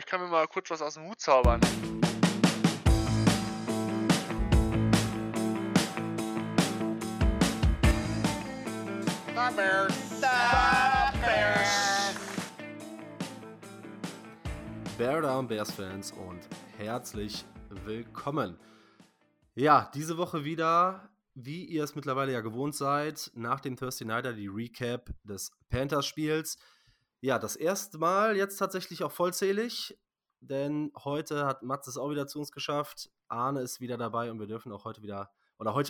Aber ich kann mir mal kurz was aus dem Hut zaubern. Bear down, Bears-Fans, und herzlich willkommen. Ja, diese Woche wieder, wie ihr es mittlerweile ja gewohnt seid, nach dem Thursday Nighter die Recap des Panthers-Spiels. Ja, das erste Mal jetzt tatsächlich auch vollzählig, denn heute hat Matze es auch wieder zu uns geschafft. Arne ist wieder dabei und wir dürfen auch heute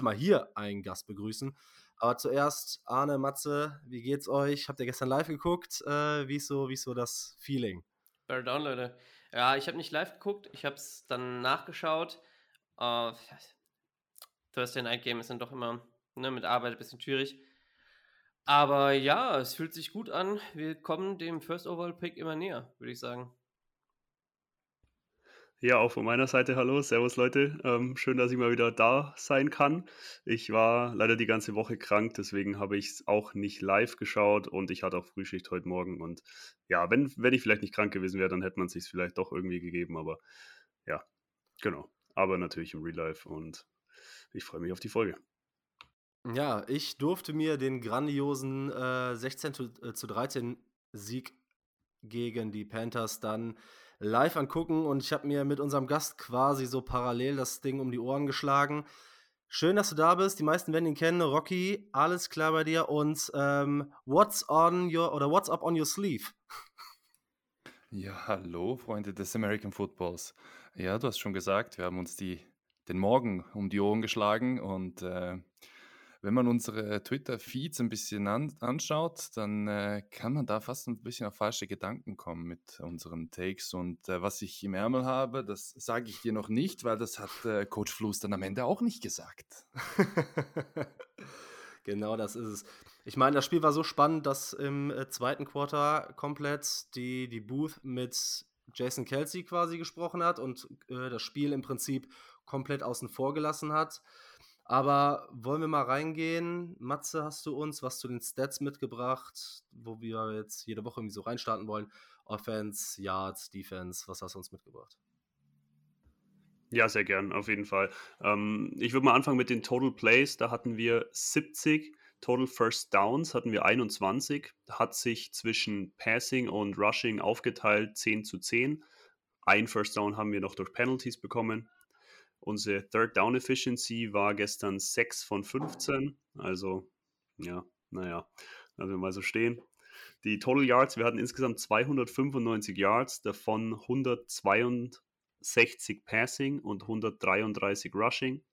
mal hier einen Gast begrüßen. Aber zuerst, Arne, Matze, wie geht's euch? Habt ihr gestern live geguckt? Wie ist so das Feeling? Bear down, Leute. Ja, ich habe nicht live geguckt, ich habe es dann nachgeschaut. Thursday Night Game ist dann doch immer mit Arbeit ein bisschen schwierig. Aber ja, es fühlt sich gut an. Wir kommen dem First Overall Pick immer näher, würde ich sagen. Ja, auch von meiner Seite hallo, servus Leute. Schön, dass ich mal wieder da sein kann. Ich war leider die ganze Woche krank, deswegen habe ich es auch nicht live geschaut und ich hatte auch Frühschicht heute Morgen. Und ja, wenn ich vielleicht nicht krank gewesen wäre, dann hätte man es sich vielleicht doch irgendwie gegeben. Aber ja, genau. Aber natürlich im Real Life und ich freue mich auf die Folge. Ja, ich durfte mir den grandiosen 16-13 Sieg gegen die Panthers dann live angucken und ich habe mir mit unserem Gast quasi so parallel das Ding um die Ohren geschlagen. Schön, dass du da bist. Die meisten werden ihn kennen. Rocky, alles klar bei dir und what's up on your sleeve? Ja, hallo Freunde des American Footballs. Ja, du hast schon gesagt, wir haben uns den Morgen um die Ohren geschlagen und wenn man unsere Twitter-Feeds ein bisschen anschaut, dann kann man da fast ein bisschen auf falsche Gedanken kommen mit unseren Takes. Und was ich im Ärmel habe, das sage ich dir noch nicht, weil das hat Coach Fluss dann am Ende auch nicht gesagt. Genau, das ist es. Ich meine, das Spiel war so spannend, dass im zweiten Quarter komplett die Booth mit Jason Kelsey quasi gesprochen hat und das Spiel im Prinzip komplett außen vor gelassen hat. Aber wollen wir mal reingehen? Matze, hast du uns was zu den Stats mitgebracht, wo wir jetzt jede Woche irgendwie so reinstarten wollen? Offense, Yards, Defense, was hast du uns mitgebracht? Ja, sehr gern, auf jeden Fall. Ich würde mal anfangen mit den Total Plays. Da hatten wir 70, Total First Downs hatten wir 21. Hat sich zwischen Passing und Rushing aufgeteilt, 10-10. Ein First Down haben wir noch durch Penalties bekommen. Unsere Third-Down-Efficiency war gestern 6 von 15, also ja, naja, lassen wir mal so stehen. Die Total Yards, wir hatten insgesamt 295 Yards, davon 162 Passing und 133 Rushing.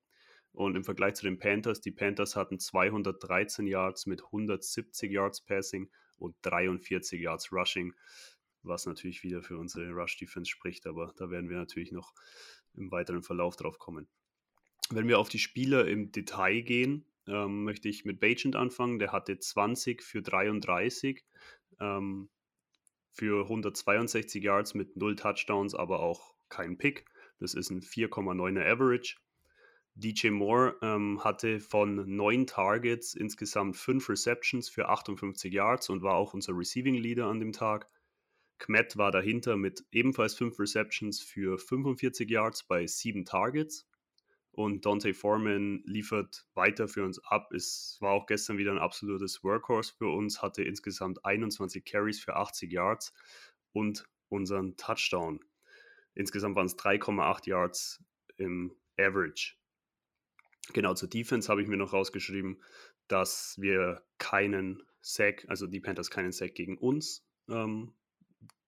Und im Vergleich zu den Panthers, die Panthers hatten 213 Yards mit 170 Yards Passing und 43 Yards Rushing, was natürlich wieder für unsere Rush-Defense spricht, aber da werden wir natürlich noch im weiteren Verlauf drauf kommen. Wenn wir auf die Spieler im Detail gehen, möchte ich mit Bagent anfangen. Der hatte 20 für 33, für 162 Yards mit 0 Touchdowns, aber auch kein Pick. Das ist ein 4,9er Average. DJ Moore hatte von 9 Targets insgesamt 5 Receptions für 58 Yards und war auch unser Receiving Leader an dem Tag. Kmet war dahinter mit ebenfalls 5 Receptions für 45 Yards bei 7 Targets. Und Dante Foreman liefert weiter für uns ab. Es war auch gestern wieder ein absolutes Workhorse für uns, hatte insgesamt 21 Carries für 80 Yards und unseren Touchdown. Insgesamt waren es 3,8 Yards im Average. Genau, zur Defense habe ich mir noch rausgeschrieben, dass wir keinen Sack, also die Panthers keinen Sack gegen uns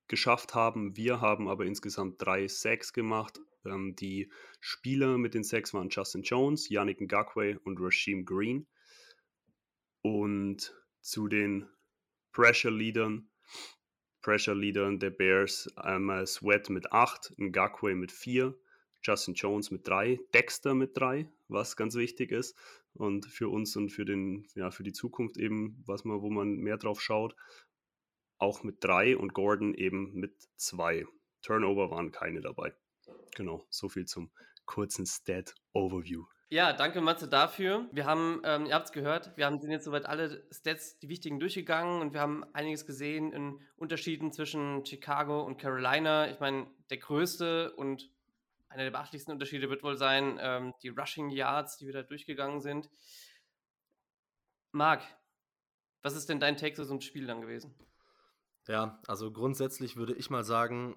geschafft haben. Wir haben aber insgesamt 3 Sacks gemacht. Die Spieler mit den Sacks waren Justin Jones, Yannick Ngakoue und Rasheem Green. Und zu den Pressure-Leadern der Bears, einmal Sweat mit 8, Ngakoue mit 4, Justin Jones mit 3, Dexter mit 3, was ganz wichtig ist. Und für uns und für die Zukunft eben, wo man mehr drauf schaut, auch mit 3 und Gordon eben mit 2. Turnover waren keine dabei. Genau, so viel zum kurzen Stat-Overview. Ja, danke Matze dafür. Wir haben, ihr habt es gehört, wir sind jetzt soweit alle Stats, die wichtigen, durchgegangen und wir haben einiges gesehen in Unterschieden zwischen Chicago und Carolina. Ich meine, der größte und einer der beachtlichsten Unterschiede wird wohl sein, die Rushing Yards, die wir da durchgegangen sind. Marc, was ist denn dein Take zu so einem Spiel dann gewesen? Ja, also grundsätzlich würde ich mal sagen,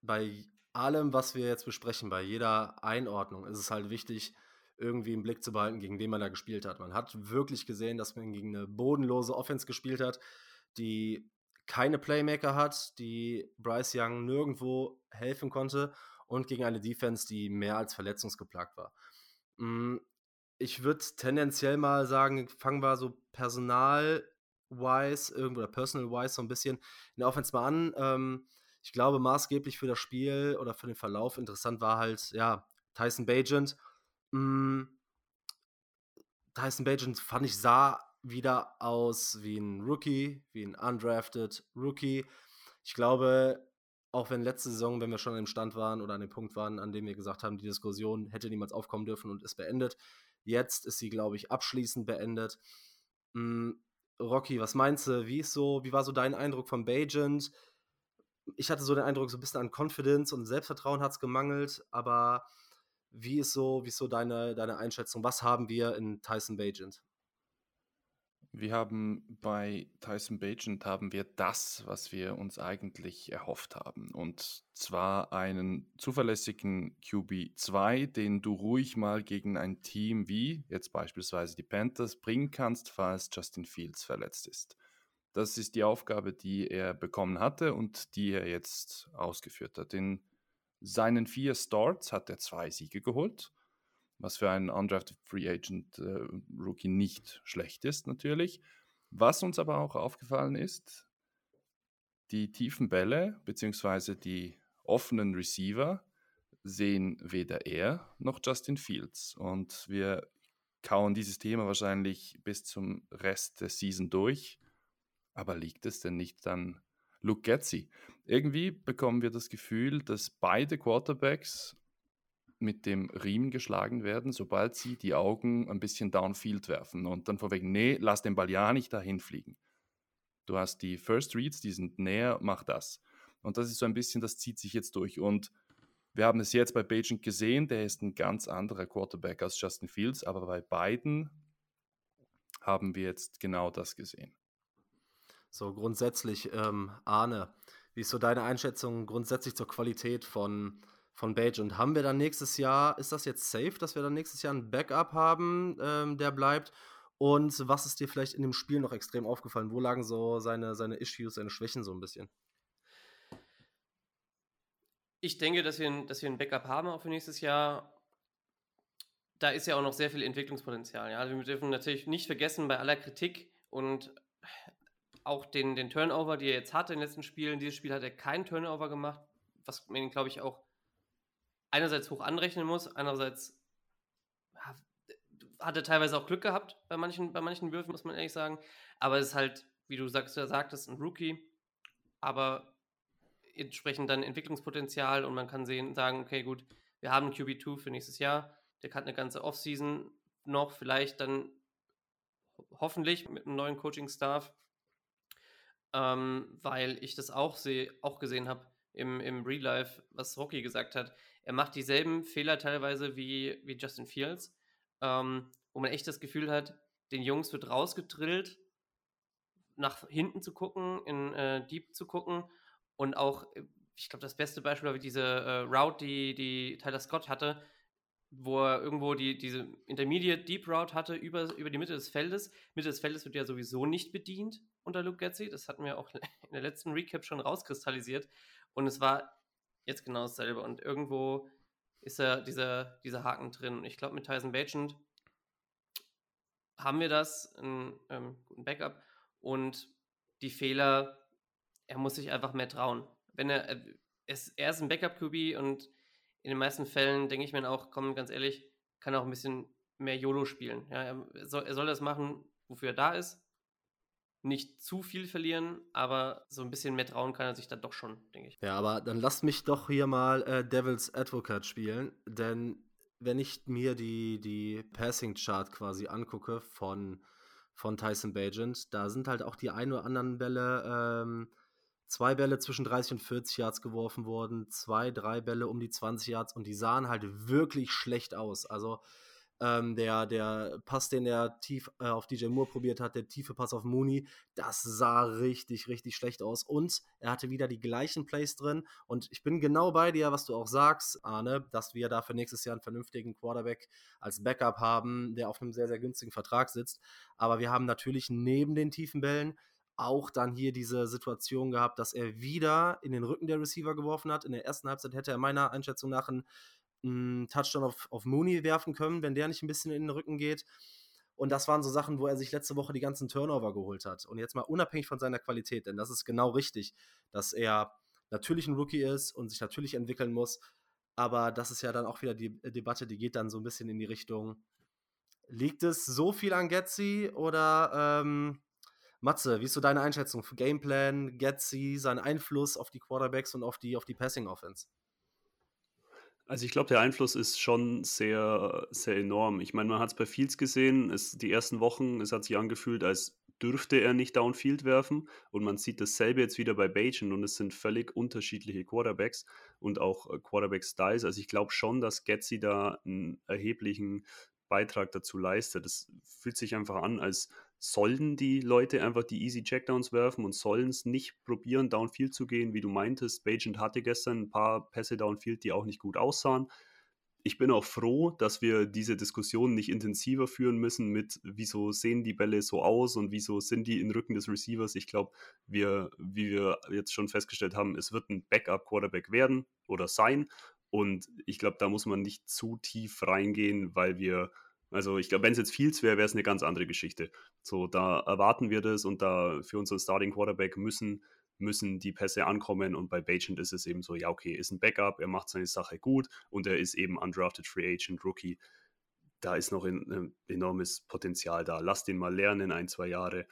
bei allem, was wir jetzt besprechen, bei jeder Einordnung ist es halt wichtig, irgendwie im Blick zu behalten, gegen wen man da gespielt hat. Man hat wirklich gesehen, dass man gegen eine bodenlose Offense gespielt hat, die keine Playmaker hat, die Bryce Young nirgendwo helfen konnte und gegen eine Defense, die mehr als verletzungsgeplagt war. Ich würde tendenziell mal sagen, fangen wir so personal-wise so ein bisschen in der Offense mal an. Ich glaube, maßgeblich für das Spiel oder für den Verlauf interessant war halt, ja, Tyson Bagent. Tyson Bagent, fand ich, sah wieder aus wie ein Rookie, wie ein undrafted Rookie. Ich glaube, auch wenn letzte Saison, wenn wir schon an dem Stand waren oder an dem Punkt waren, an dem wir gesagt haben, die Diskussion hätte niemals aufkommen dürfen und ist beendet. Jetzt ist sie, glaube ich, abschließend beendet. Rocky, was meinst du? Wie war so dein Eindruck von Bagent? Ich hatte so den Eindruck, so ein bisschen an Confidence und Selbstvertrauen hat es gemangelt, aber wie ist so deine Einschätzung? Was haben wir in Tyson Bagent? Wir haben bei Tyson Bagent das, was wir uns eigentlich erhofft haben. Und zwar einen zuverlässigen QB2, den du ruhig mal gegen ein Team wie jetzt beispielsweise die Panthers bringen kannst, falls Justin Fields verletzt ist. Das ist die Aufgabe, die er bekommen hatte und die er jetzt ausgeführt hat. In seinen 4 Starts hat er 2 Siege geholt, was für einen Undrafted Free Agent Rookie nicht schlecht ist natürlich. Was uns aber auch aufgefallen ist, die tiefen Bälle bzw. die offenen Receiver sehen weder er noch Justin Fields. Und wir kauen dieses Thema wahrscheinlich bis zum Rest der Season durch. Aber liegt es denn nicht an Luke Getsy? Irgendwie bekommen wir das Gefühl, dass beide Quarterbacks mit dem Riemen geschlagen werden, sobald sie die Augen ein bisschen downfield werfen und dann vorweg, nee, lass den Ball ja nicht dahin fliegen. Du hast die First Reads, die sind näher, mach das. Und das ist so ein bisschen, das zieht sich jetzt durch. Und wir haben es jetzt bei Bagent gesehen, der ist ein ganz anderer Quarterback als Justin Fields, aber bei beiden haben wir jetzt genau das gesehen. So grundsätzlich, Arne, wie ist so deine Einschätzung grundsätzlich zur Qualität von Bagent? Und haben wir dann nächstes Jahr, ist das jetzt safe, dass wir dann nächstes Jahr ein Backup haben, der bleibt? Und was ist dir vielleicht in dem Spiel noch extrem aufgefallen? Wo lagen so seine Issues, seine Schwächen so ein bisschen? Ich denke, dass wir ein Backup haben auch für nächstes Jahr. Da ist ja auch noch sehr viel Entwicklungspotenzial. Ja? Wir dürfen natürlich nicht vergessen, bei aller Kritik und auch den Turnover, die er jetzt hatte in den letzten Spielen, dieses Spiel hat er keinen Turnover gemacht, was man, glaube ich, auch einerseits hoch anrechnen muss, andererseits hat er teilweise auch Glück gehabt bei manchen Würfen, muss man ehrlich sagen, aber es ist halt, wie du sagtest, ein Rookie, aber entsprechend dann Entwicklungspotenzial und man kann sagen, okay, gut, wir haben einen QB2 für nächstes Jahr, der hat eine ganze Offseason noch, vielleicht dann hoffentlich mit einem neuen Coaching-Staff, weil ich das auch gesehen habe im Real Life, was Rocky gesagt hat. Er macht dieselben Fehler teilweise wie Justin Fields, wo man echt das Gefühl hat, den Jungs wird rausgedrillt, nach hinten zu gucken, in Deep zu gucken und auch, ich glaube, das beste Beispiel war diese Route, die Tyler Scott hatte, wo er irgendwo diese Intermediate Deep Route hatte über die Mitte des Feldes. Mitte des Feldes wird ja sowieso nicht bedient unter Luke Getsy. Das hatten wir auch in der letzten Recap schon rauskristallisiert. Und es war jetzt genau dasselbe. Und irgendwo ist ja dieser Haken drin. Und ich glaube, mit Tyson Bagent haben wir das, einen guten Backup. Und die Fehler, er muss sich einfach mehr trauen. Wenn er ist ein Backup-QB und in den meisten Fällen denke ich mir auch, komm, ganz ehrlich, kann auch ein bisschen mehr YOLO spielen. Ja, er soll das machen, wofür er da ist. Nicht zu viel verlieren, aber so ein bisschen mehr trauen kann er sich dann doch schon, denke ich. Ja, aber dann lasst mich doch hier mal Devil's Advocate spielen, denn wenn ich mir die Passing-Chart quasi angucke von Tyson Bagent, da sind halt auch die ein oder anderen Bälle, 2 Bälle zwischen 30 und 40 Yards geworfen worden, 2, 3 Bälle um die 20 Yards und die sahen halt wirklich schlecht aus. Also der Pass, den er tief auf DJ Moore probiert hat, der tiefe Pass auf Mooney, das sah richtig, richtig schlecht aus und er hatte wieder die gleichen Plays drin und ich bin genau bei dir, was du auch sagst, Arne, dass wir da für nächstes Jahr einen vernünftigen Quarterback als Backup haben, der auf einem sehr, sehr günstigen Vertrag sitzt, aber wir haben natürlich neben den tiefen Bällen auch dann hier diese Situation gehabt, dass er wieder in den Rücken der Receiver geworfen hat. In der ersten Halbzeit hätte er meiner Einschätzung nach einen Touchdown auf Mooney werfen können, wenn der nicht ein bisschen in den Rücken geht. Und das waren so Sachen, wo er sich letzte Woche die ganzen Turnover geholt hat. Und jetzt mal unabhängig von seiner Qualität, denn das ist genau richtig, dass er natürlich ein Rookie ist und sich natürlich entwickeln muss. Aber das ist ja dann auch wieder die Debatte, die geht dann so ein bisschen in die Richtung, liegt es so viel an Getsy oder... Matze, wie ist so deine Einschätzung für Gameplan, Getsy, seinen Einfluss auf die Quarterbacks und auf die Passing-Offense? Also ich glaube, der Einfluss ist schon sehr, sehr enorm. Ich meine, man hat es bei Fields gesehen, die ersten Wochen, es hat sich angefühlt, als dürfte er nicht downfield werfen und man sieht dasselbe jetzt wieder bei Bagent und es sind völlig unterschiedliche Quarterbacks und auch Quarterback-Styles. Also ich glaube schon, dass Getsy da einen erheblichen Beitrag dazu leistet. Das fühlt sich einfach an, als sollen die Leute einfach die easy Checkdowns werfen und sollen es nicht probieren, downfield zu gehen, wie du meintest. Bagent hatte gestern ein paar Pässe downfield, die auch nicht gut aussahen. Ich bin auch froh, dass wir diese Diskussion nicht intensiver führen müssen mit, wieso sehen die Bälle so aus und wieso sind die im Rücken des Receivers. Ich glaube, wie wir jetzt schon festgestellt haben, es wird ein Backup-Quarterback werden oder sein. Und ich glaube, da muss man nicht zu tief reingehen, also ich glaube, wenn es jetzt Fields wäre, wäre es eine ganz andere Geschichte. So, da erwarten wir das und da für unseren Starting Quarterback müssen die Pässe ankommen und bei Bagent ist es eben so, ja okay, ist ein Backup, er macht seine Sache gut und er ist eben undrafted Free Agent, Rookie. Da ist noch ein enormes Potenzial da. Lass den mal lernen, 1, 2 Jahre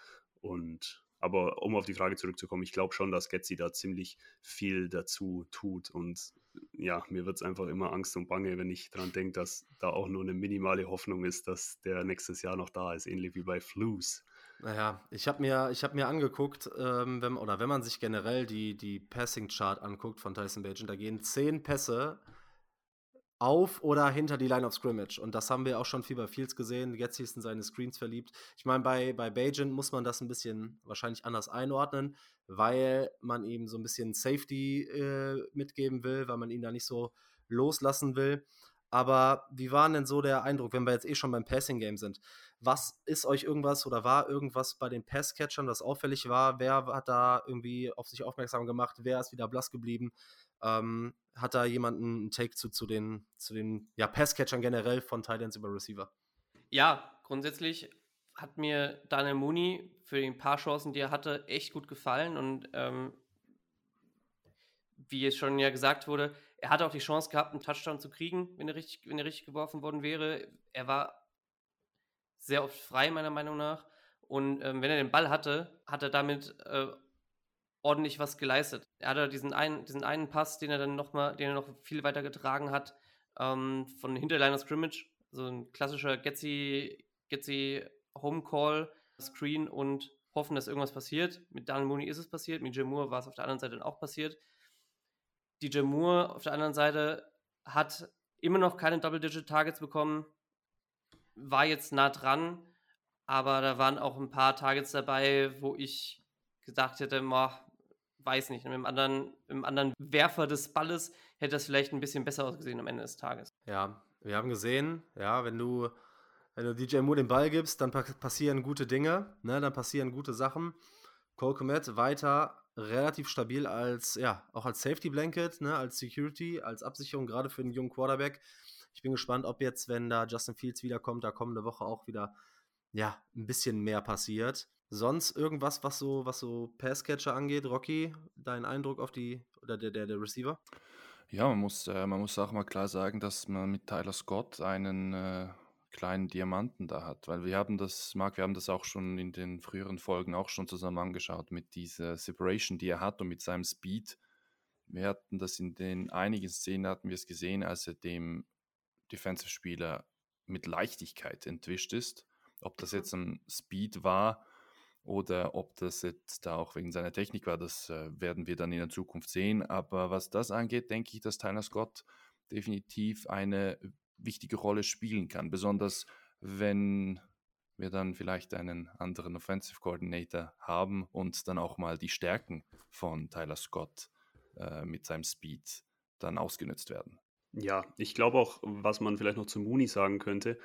aber um auf die Frage zurückzukommen, ich glaube schon, dass Getsy da ziemlich viel dazu tut und ja, mir wird es einfach immer Angst und Bange, wenn ich dran denke, dass da auch nur eine minimale Hoffnung ist, dass der nächstes Jahr noch da ist, ähnlich wie bei Flus. Naja, ich hab mir angeguckt, wenn man sich generell die Passing-Chart anguckt von Tyson Bagent, da gehen 10 Pässe auf oder hinter die Line of Scrimmage. Und das haben wir auch schon viel bei Fields gesehen. Getsy ist in seine Screens verliebt. Ich meine, bei Bagent muss man das ein bisschen wahrscheinlich anders einordnen, weil man ihm so ein bisschen Safety mitgeben will, weil man ihn da nicht so loslassen will. Aber wie war denn so der Eindruck, wenn wir jetzt schon beim Passing-Game sind? Was ist euch irgendwas oder war irgendwas bei den Pass-Catchern, das auffällig war? Wer hat da irgendwie auf sich aufmerksam gemacht? Wer ist wieder blass geblieben? Hat da jemand einen Take zu den Pass-Catchern generell von Tight Ends über Receiver? Ja, grundsätzlich hat mir Daniel Mooney für den paar Chancen, die er hatte, echt gut gefallen. Und wie es schon ja gesagt wurde, er hatte auch die Chance gehabt, einen Touchdown zu kriegen, wenn er richtig geworfen worden wäre. Er war sehr oft frei, meiner Meinung nach. Und wenn er den Ball hatte, hat er damit ordentlich was geleistet. Er hatte diesen einen Pass, den er noch viel weiter getragen hat, von hinter Line of Scrimmage, so ein klassischer Getsy Home Call, Screen und hoffen, dass irgendwas passiert. Mit Daniel Mooney ist es passiert, mit DJ Moore war es auf der anderen Seite dann auch passiert. DJ Moore auf der anderen Seite hat immer noch keine Double-Digit-Targets bekommen, war jetzt nah dran, aber da waren auch ein paar Targets dabei, wo ich gesagt hätte, weiß nicht, mit einem anderen Werfer des Balles hätte das vielleicht ein bisschen besser ausgesehen am Ende des Tages. Ja, wir haben gesehen, ja, wenn du DJ Moore den Ball gibst, dann passieren gute Dinge, ne, dann passieren gute Sachen. Cole Kmet weiter relativ stabil auch als Safety Blanket, ne, als Security, als Absicherung, gerade für den jungen Quarterback. Ich bin gespannt, ob jetzt, wenn da Justin Fields wiederkommt, da kommende Woche auch wieder, ja, ein bisschen mehr passiert. Sonst irgendwas, was so Passcatcher angeht, Rocky, dein Eindruck auf der Receiver? Ja, man muss auch mal klar sagen, dass man mit Tyler Scott einen kleinen Diamanten da hat, weil wir haben das auch schon in den früheren Folgen auch schon zusammen angeschaut mit dieser Separation, die er hat und mit seinem Speed. Wir hatten das in einigen Szenen, hatten wir es gesehen, als er dem Defensive-Spieler mit Leichtigkeit entwischt ist. Ob das jetzt am Speed war oder ob das jetzt da auch wegen seiner Technik war, das werden wir dann in der Zukunft sehen. Aber was das angeht, denke ich, dass Tyler Scott definitiv eine wichtige Rolle spielen kann. Besonders wenn wir dann vielleicht einen anderen Offensive Coordinator haben und dann auch mal die Stärken von Tyler Scott mit seinem Speed dann ausgenutzt werden. Ja, ich glaube auch, was man vielleicht noch zu Mooney sagen könnte,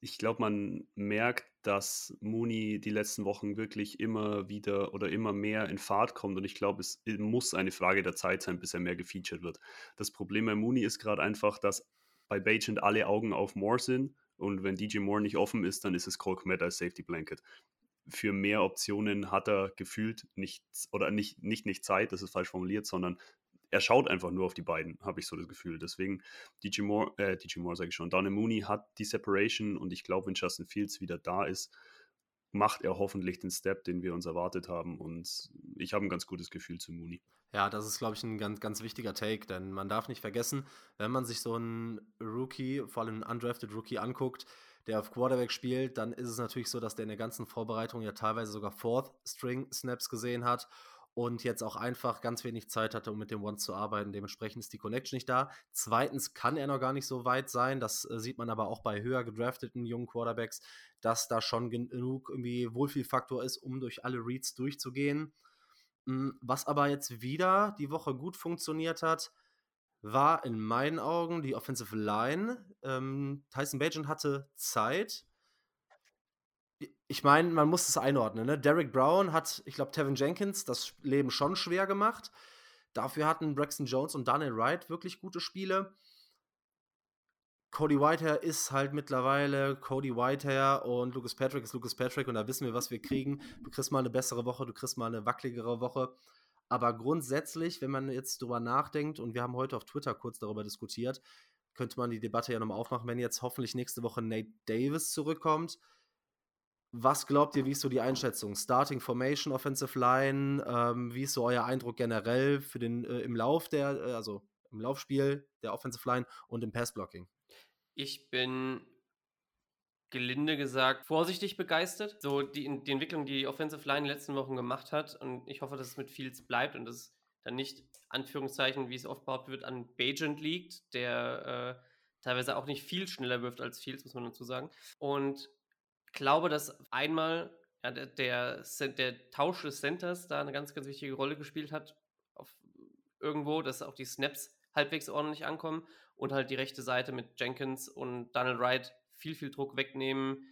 ich glaube, man merkt, dass Mooney die letzten Wochen wirklich immer wieder oder immer mehr in Fahrt kommt und ich glaube, es muss eine Frage der Zeit sein, bis er mehr gefeatured wird. Das Problem bei Mooney ist gerade einfach, dass bei Bagent alle Augen auf Moore sind und wenn DJ Moore nicht offen ist, dann ist es Cole Kmet als Safety Blanket. Für mehr Optionen hat er gefühlt nichts oder nicht Zeit, das ist falsch formuliert, sondern er schaut einfach nur auf die beiden, habe ich so das Gefühl. Deswegen, DJ Moore sage ich schon, Daniel Mooney hat die Separation und ich glaube, wenn Justin Fields wieder da ist, macht er hoffentlich den Step, den wir uns erwartet haben und ich habe ein ganz gutes Gefühl zu Mooney. Ja, das ist, glaube ich, ein ganz, ganz wichtiger Take, denn man darf nicht vergessen, wenn man sich so einen Rookie, vor allem einen undrafted Rookie anguckt, der auf Quarterback spielt, dann ist es natürlich so, dass der in der ganzen Vorbereitung ja teilweise sogar Fourth-String-Snaps gesehen hat und jetzt auch einfach ganz wenig Zeit hatte, um mit dem Once zu arbeiten. Dementsprechend ist die Connection nicht da. Zweitens kann er noch gar nicht so weit sein. Das sieht man aber auch bei höher gedrafteten jungen Quarterbacks, dass da schon genug irgendwie Wohlfühlfaktor ist, um durch alle Reads durchzugehen. Was aber jetzt wieder die Woche gut funktioniert hat, war in meinen Augen die Offensive Line. Tyson Bagent hatte Zeit. Ich meine, man muss es einordnen, ne? Derrick Brown hat, ich glaube, Teven Jenkins das Leben schon schwer gemacht. Dafür hatten Braxton Jones und Daniel Wright wirklich gute Spiele. Cody Whitehair ist halt mittlerweile Cody Whitehair und Lucas Patrick ist Lucas Patrick und da wissen wir, was wir kriegen. Du kriegst mal eine bessere Woche, du kriegst mal eine wackeligere Woche. Aber grundsätzlich, wenn man jetzt drüber nachdenkt, und wir haben heute auf Twitter kurz darüber diskutiert, könnte man die Debatte ja nochmal aufmachen, wenn jetzt hoffentlich nächste Woche Nate Davis zurückkommt. Was glaubt ihr, wie ist so die Einschätzung? Starting Formation, Offensive Line, wie ist so euer Eindruck generell für den im Laufspiel der Offensive Line und im Passblocking? Ich bin gelinde gesagt vorsichtig begeistert. So die Entwicklung, die Offensive Line in den letzten Wochen gemacht hat, und ich hoffe, dass es mit Fields bleibt und es dann nicht, Anführungszeichen, wie es oft behauptet wird, an Bagent liegt, der teilweise auch nicht viel schneller wirft als Fields, muss man dazu sagen. Und ich glaube, dass einmal der Tausch des Centers da eine ganz, ganz wichtige Rolle gespielt hat, dass auch die Snaps halbwegs ordentlich ankommen und halt die rechte Seite mit Jenkins und Daniel Wright viel, viel Druck wegnehmen.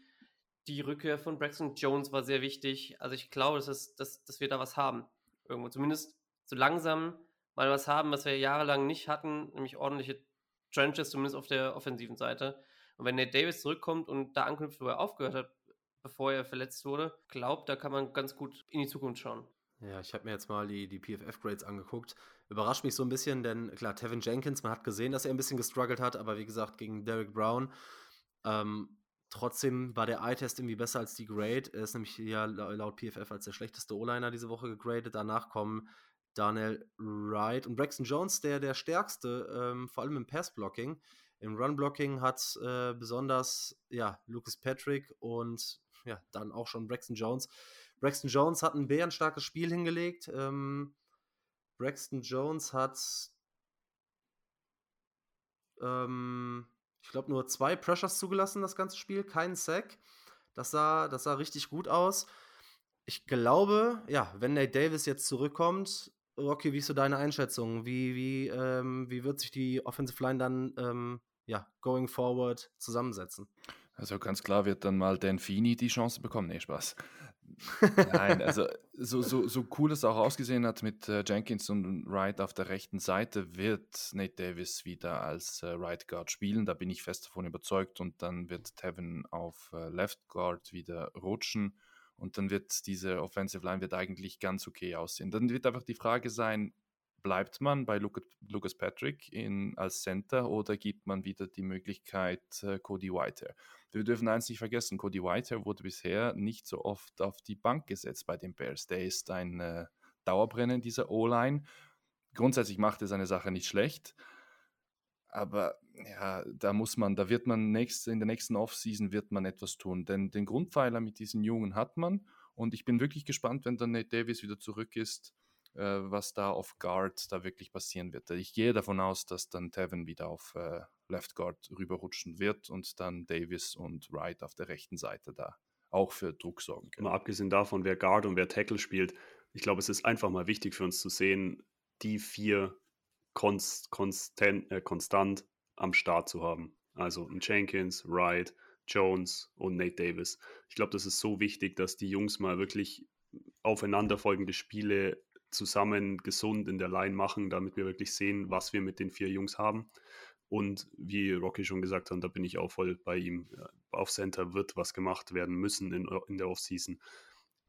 Die Rückkehr von Braxton Jones war sehr wichtig. Also ich glaube, dass wir da was haben. Irgendwo zumindest so langsam mal was haben, was wir jahrelang nicht hatten, nämlich ordentliche Trenches, zumindest auf der offensiven Seite. Und wenn Nate Davis zurückkommt und da anknüpft, wo er aufgehört hat, bevor er verletzt wurde, glaubt, da kann man ganz gut in die Zukunft schauen. Ja, ich habe mir jetzt mal die PFF-Grades angeguckt. Überrascht mich so ein bisschen, denn klar, Teven Jenkins, man hat gesehen, dass er ein bisschen gestruggelt hat, aber wie gesagt, gegen Derrick Brown. Trotzdem war der Eye-Test irgendwie besser als die Grade. Er ist nämlich ja laut PFF als der schlechteste O-Liner diese Woche gegradet. Danach kommen Daniel Wright und Braxton Jones, der stärkste, vor allem im Pass-Blocking. Im Run-Blocking hat besonders Lucas Patrick und ja dann auch schon Braxton Jones. Braxton Jones hat ein bärenstarkes Spiel hingelegt. Braxton Jones hat ich glaube nur 2 Pressures zugelassen, das ganze Spiel, keinen Sack. Das sah richtig gut aus. Ich glaube, ja, wenn Nate Davis jetzt zurückkommt, Rocky, wie ist so deine Einschätzung? Wie wird sich die Offensive Line dann going forward zusammensetzen? Also ganz klar wird dann mal Dan Feeney die Chance bekommen. Nee, Spaß. Nein, also so cool es auch ausgesehen hat mit Jenkins und Wright auf der rechten Seite, wird Nate Davis wieder als Right Guard spielen. Da bin ich fest davon überzeugt. Und dann wird Teven auf Left Guard wieder rutschen. Und dann wird diese Offensive Line eigentlich ganz okay aussehen. Dann wird einfach die Frage sein, bleibt man bei Lucas Patrick als Center oder gibt man wieder die Möglichkeit Cody Whitehair? Wir dürfen eins nicht vergessen, Cody Whitehair wurde bisher nicht so oft auf die Bank gesetzt bei den Bears. Der ist ein Dauerbrenner in dieser O-Line. Grundsätzlich macht er seine Sache nicht schlecht, Aber ja, in der nächsten Offseason wird man etwas tun, denn den Grundpfeiler mit diesen Jungen hat man, und ich bin wirklich gespannt, wenn dann Nate Davis wieder zurück ist, was da auf Guard da wirklich passieren wird. Ich gehe davon aus, dass dann Teven wieder auf Left Guard rüberrutschen wird und dann Davis und Wright auf der rechten Seite da auch für Druck sorgen können. Mal abgesehen davon, wer Guard und wer Tackle spielt, ich glaube, es ist einfach mal wichtig für uns zu sehen, die vier konstant am Start zu haben. Also Jenkins, Wright, Jones und Nate Davis. Ich glaube, das ist so wichtig, dass die Jungs mal wirklich aufeinanderfolgende Spiele zusammen gesund in der Line machen, damit wir wirklich sehen, was wir mit den vier Jungs haben. Und wie Rocky schon gesagt hat, da bin ich auch voll bei ihm. Auf Center wird was gemacht werden müssen in der Offseason.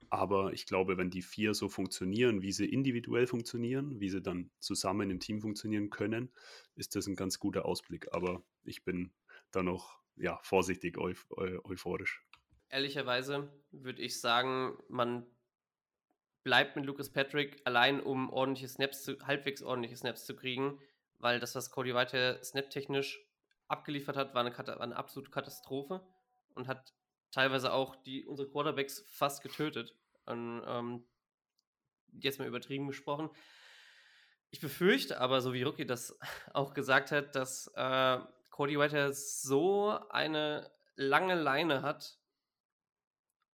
Aber ich glaube, wenn die vier so funktionieren, wie sie individuell funktionieren, wie sie dann zusammen im Team funktionieren können, ist das ein ganz guter Ausblick. Aber ich bin da noch vorsichtig euphorisch. Ehrlicherweise würde ich sagen, man bleibt mit Lucas Patrick allein, um halbwegs ordentliche Snaps zu kriegen, weil das, was Cody Whitehair snaptechnisch abgeliefert hat, war eine absolute Katastrophe und hat teilweise auch unsere Quarterbacks fast getötet. Und, jetzt mal übertrieben gesprochen. Ich befürchte aber, so wie Rookie das auch gesagt hat, dass Cody Whitehair so eine lange Leine hat,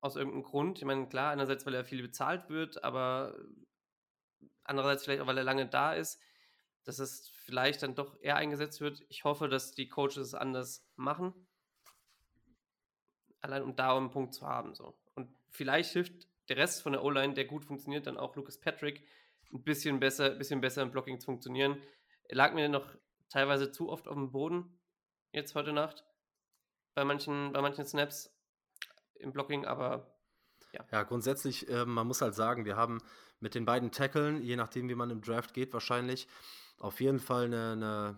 aus irgendeinem Grund. Ich meine, klar, einerseits, weil er viel bezahlt wird, aber andererseits vielleicht auch, weil er lange da ist, dass es vielleicht dann doch eher eingesetzt wird. Ich hoffe, dass die Coaches es anders machen. Allein um da einen Punkt zu haben. So. Und vielleicht hilft der Rest von der O-Line, der gut funktioniert, dann auch Lucas Patrick ein bisschen besser im Blocking zu funktionieren. Er lag mir noch teilweise zu oft auf dem Boden, jetzt heute Nacht, bei manchen Snaps im Blocking, aber ja. Ja, grundsätzlich, man muss halt sagen, wir haben mit den beiden Tackeln, je nachdem wie man im Draft geht, wahrscheinlich auf jeden Fall eine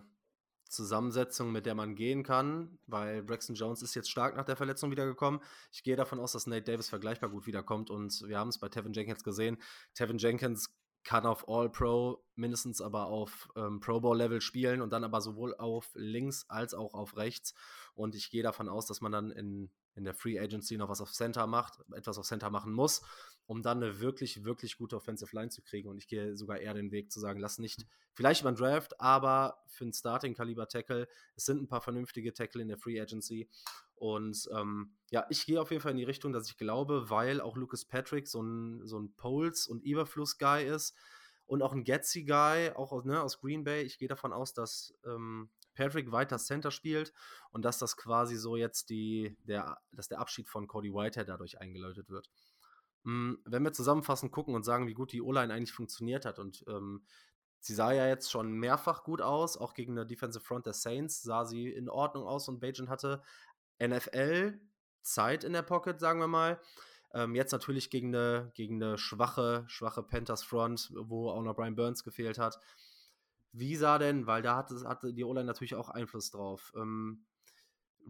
Zusammensetzung, mit der man gehen kann, weil Braxton Jones ist jetzt stark nach der Verletzung wiedergekommen. Ich gehe davon aus, dass Nate Davis vergleichbar gut wiederkommt, und wir haben es bei Teven Jenkins gesehen. Teven Jenkins kann auf All-Pro, mindestens aber auf Pro-Bowl-Level spielen und dann aber sowohl auf links als auch auf rechts, und ich gehe davon aus, dass man dann in der Free Agency noch etwas auf Center machen muss, um dann eine wirklich, wirklich gute Offensive Line zu kriegen, und ich gehe sogar eher den Weg zu sagen, lass nicht, vielleicht über den Draft, aber für einen Starting-Kaliber-Tackle, es sind ein paar vernünftige Tackle in der Free Agency, und ich gehe auf jeden Fall in die Richtung, dass ich glaube, weil auch Lucas Patrick so ein Poles- und Überfluss-Guy ist und auch ein Getsy-Guy, auch aus Green Bay, ich gehe davon aus, dass Patrick weiter Center spielt und dass das quasi so jetzt dass der Abschied von Cody Whitehair dadurch eingeläutet wird. Wenn wir zusammenfassend gucken und sagen, wie gut die O-Line eigentlich funktioniert hat, und sie sah ja jetzt schon mehrfach gut aus, auch gegen eine Defensive Front der Saints sah sie in Ordnung aus, und Bagent hatte NFL-Zeit in der Pocket, sagen wir mal. Jetzt natürlich gegen eine schwache Panthers-Front, wo auch noch Brian Burns gefehlt hat. Wie sah denn, weil da hatte die O-Line natürlich auch Einfluss drauf.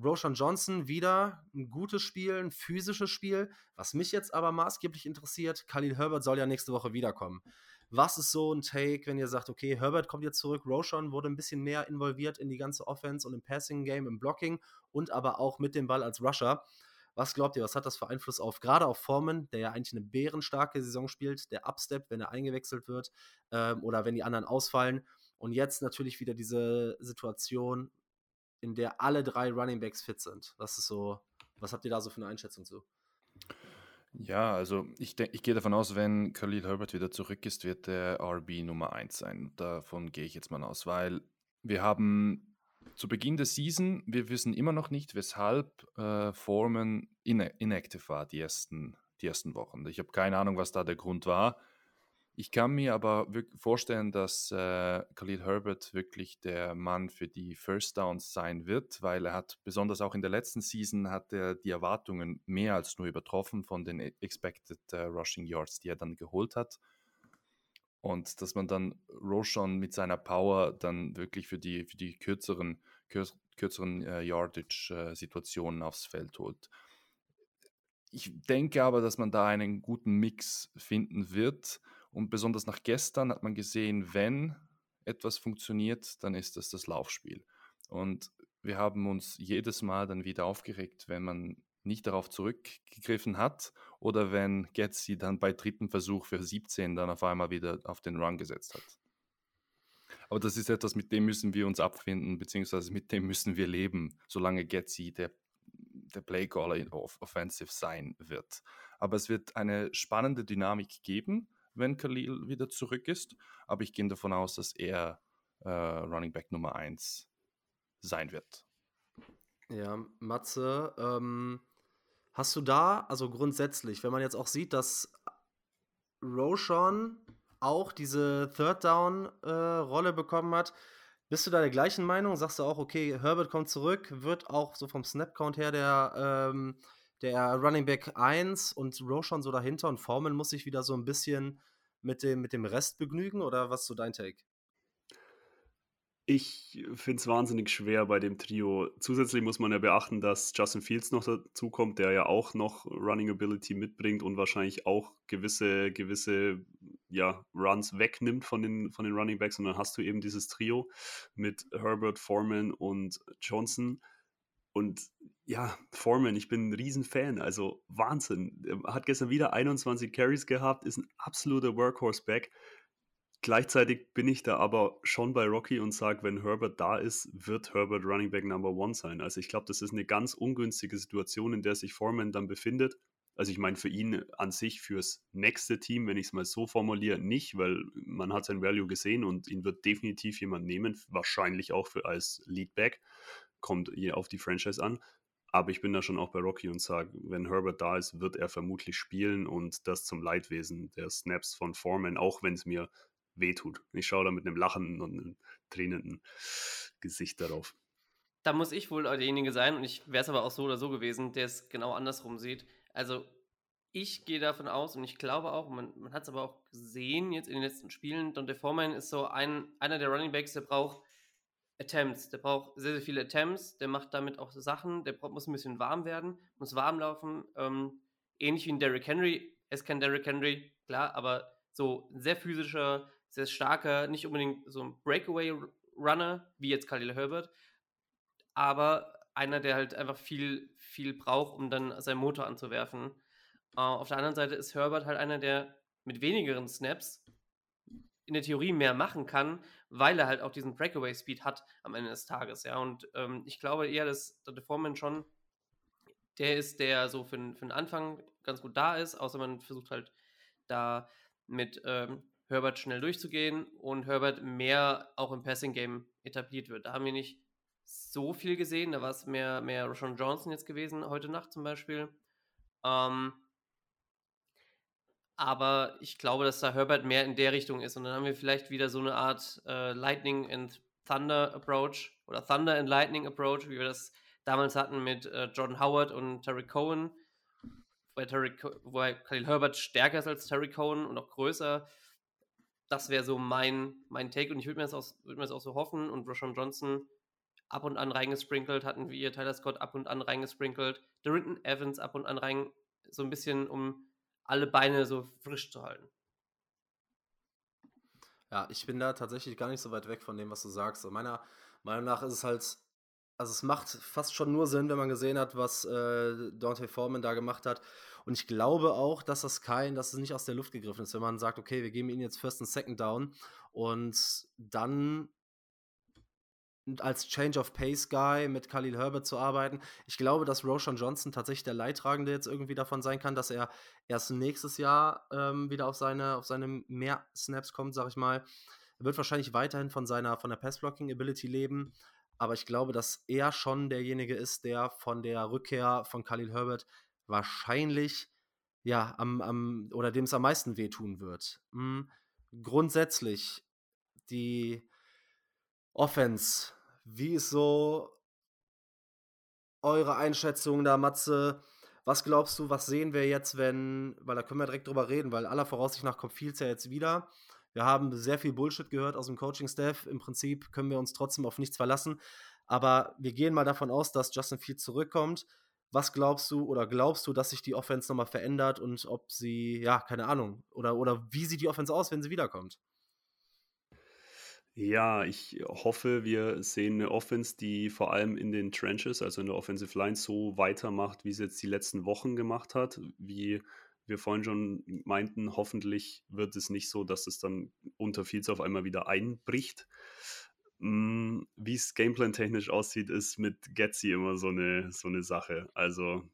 Roshan Johnson wieder ein gutes Spiel, ein physisches Spiel. Was mich jetzt aber maßgeblich interessiert, Khalil Herbert soll ja nächste Woche wiederkommen. Was ist so ein Take, wenn ihr sagt, okay, Herbert kommt jetzt zurück, Roshan wurde ein bisschen mehr involviert in die ganze Offense und im Passing-Game, im Blocking und aber auch mit dem Ball als Rusher. Was glaubt ihr, was hat das für Einfluss gerade auf Foreman, der ja eigentlich eine bärenstarke Saison spielt, der upsteppt, wenn er eingewechselt wird oder wenn die anderen ausfallen? Und jetzt natürlich wieder diese Situation, in der alle drei Runningbacks fit sind. Was habt ihr da so für eine Einschätzung zu? Ja, also ich gehe davon aus, wenn Khalil Herbert wieder zurück ist, wird der RB Nummer 1 sein. Davon gehe ich jetzt mal aus, weil wir haben zu Beginn der Season, wir wissen immer noch nicht, weshalb Foreman inactive war die ersten Wochen. Ich habe keine Ahnung, was da der Grund war. Ich kann mir aber vorstellen, dass Khalil Herbert wirklich der Mann für die First Downs sein wird, weil er hat, besonders auch in der letzten Season, hat er die Erwartungen mehr als nur übertroffen von den Expected Rushing Yards, die er dann geholt hat. Und dass man dann Roshan mit seiner Power dann wirklich für die kürzeren Yardage-Situationen aufs Feld holt. Ich denke aber, dass man da einen guten Mix finden wird. Und besonders nach gestern hat man gesehen, wenn etwas funktioniert, dann ist das Laufspiel. Und wir haben uns jedes Mal dann wieder aufgeregt, wenn man nicht darauf zurückgegriffen hat oder wenn Getsy dann bei dritten Versuch für 17 dann auf einmal wieder auf den Run gesetzt hat. Aber das ist etwas, mit dem müssen wir uns abfinden, beziehungsweise mit dem müssen wir leben, solange Getsy der Playcaller offensiv sein wird. Aber es wird eine spannende Dynamik geben, wenn Khalil wieder zurück ist, aber ich gehe davon aus, dass er Running Back Nummer 1 sein wird. Ja, Matze, hast du da, also grundsätzlich, wenn man jetzt auch sieht, dass Roshan auch diese Third-Down-Rolle bekommen hat, bist du da der gleichen Meinung? Sagst du auch, okay, Herbert kommt zurück, wird auch so vom Snap-Count her der Running Back 1 und Roshan so dahinter und Foreman muss sich wieder so ein bisschen mit dem Rest begnügen oder was ist so dein Take? Ich finde es wahnsinnig schwer bei dem Trio. Zusätzlich muss man ja beachten, dass Justin Fields noch dazukommt, der ja auch noch Running Ability mitbringt und wahrscheinlich auch gewisse Runs wegnimmt von den Running Backs. Und dann hast du eben dieses Trio mit Herbert, Foreman und Johnson. Und ja, Foreman, ich bin ein Riesenfan, also Wahnsinn. Er hat gestern wieder 21 Carries gehabt, ist ein absoluter Workhorse-Back. Gleichzeitig bin ich da aber schon bei Rocky und sage, wenn Herbert da ist, wird Herbert Running Back Number 1 sein. Also ich glaube, das ist eine ganz ungünstige Situation, in der sich Foreman dann befindet. Also ich meine, für ihn an sich, fürs nächste Team, wenn ich es mal so formuliere, nicht, weil man hat sein Value gesehen und ihn wird definitiv jemand nehmen, wahrscheinlich auch als Leadback, kommt auf die Franchise an. Aber ich bin da schon auch bei Rocky und sage, wenn Herbert da ist, wird er vermutlich spielen und das zum Leidwesen der Snaps von Foreman, auch wenn es mir wehtut. Ich schaue da mit einem lachenden und einem tränenden Gesicht darauf. Da muss ich wohl derjenige sein und ich wäre es aber auch so oder so gewesen, der es genau andersrum sieht. Also ich gehe davon aus und ich glaube auch, man hat es aber auch gesehen jetzt in den letzten Spielen, Dante Foreman ist so einer der Running Backs, der braucht Attempts, der braucht sehr, sehr viele Attempts, der macht damit auch Sachen, der muss ein bisschen warm werden, muss warm laufen, ähnlich wie ein Derrick Henry. Es kann Derrick Henry, klar, aber so ein sehr physischer, sehr starker, nicht unbedingt so ein Breakaway-Runner, wie jetzt Khalil Herbert, aber einer, der halt einfach viel, viel braucht, um dann seinen Motor anzuwerfen. Auf der anderen Seite ist Herbert halt einer, der mit wenigeren Snaps in der Theorie mehr machen kann, weil er halt auch diesen Breakaway-Speed hat am Ende des Tages. Ja. Und ich glaube eher, dass der Foreman schon der ist, der so für den Anfang ganz gut da ist, außer man versucht halt da mit Herbert schnell durchzugehen und Herbert mehr auch im Passing-Game etabliert wird. Da haben wir nicht so viel gesehen, da war es mehr Roshan Johnson jetzt gewesen, heute Nacht zum Beispiel. Aber ich glaube, dass da Herbert mehr in der Richtung ist und dann haben wir vielleicht wieder so eine Art Lightning and Thunder Approach oder Thunder and Lightning Approach, wie wir das damals hatten mit Jordan Howard und Tariq Cohen, wobei Khalil Herbert stärker ist als Tariq Cohen und auch größer. Das wäre so mein Take und ich würde mir das auch so hoffen und Roshan Johnson ab und an reingesprinkelt, hatten wir Tyler Scott ab und an reingesprinkelt, Darrington Evans ab und an rein, so ein bisschen, um alle Beine so frisch zu halten. Ja, ich bin da tatsächlich gar nicht so weit weg von dem, was du sagst. Und meiner Meinung nach ist es halt, also es macht fast schon nur Sinn, wenn man gesehen hat, was Dante Foreman da gemacht hat. Und ich glaube auch, dass das nicht aus der Luft gegriffen ist, wenn man sagt, okay, wir geben ihnen jetzt First und Second Down und dann als Change of Pace Guy mit Khalil Herbert zu arbeiten. Ich glaube, dass Roshan Johnson tatsächlich der Leidtragende jetzt irgendwie davon sein kann, dass er erst nächstes Jahr wieder auf seine mehr Snaps kommt, sag ich mal. Er wird wahrscheinlich weiterhin von der Pass-Blocking-Ability leben, aber ich glaube, dass er schon derjenige ist, der von der Rückkehr von Khalil Herbert wahrscheinlich ja oder dem es am meisten wehtun wird. Grundsätzlich die Offense, wie ist so eure Einschätzung da, Matze? Was glaubst du, was sehen wir jetzt, weil da können wir direkt drüber reden, weil aller Voraussicht nach kommt Fields ja jetzt wieder. Wir haben sehr viel Bullshit gehört aus dem Coaching-Staff. Im Prinzip können wir uns trotzdem auf nichts verlassen. Aber wir gehen mal davon aus, dass Justin Fields zurückkommt. Was glaubst du, dass sich die Offense nochmal verändert und ob sie, ja, keine Ahnung, oder wie sieht die Offense aus, wenn sie wiederkommt? Ja, ich hoffe, wir sehen eine Offense, die vor allem in den Trenches, also in der Offensive Line, so weitermacht, wie sie jetzt die letzten Wochen gemacht hat. Wie wir vorhin schon meinten, hoffentlich wird es nicht so, dass es dann unter Fields auf einmal wieder einbricht. Wie es Gameplan-technisch aussieht, ist mit Getsy immer so eine Sache. Also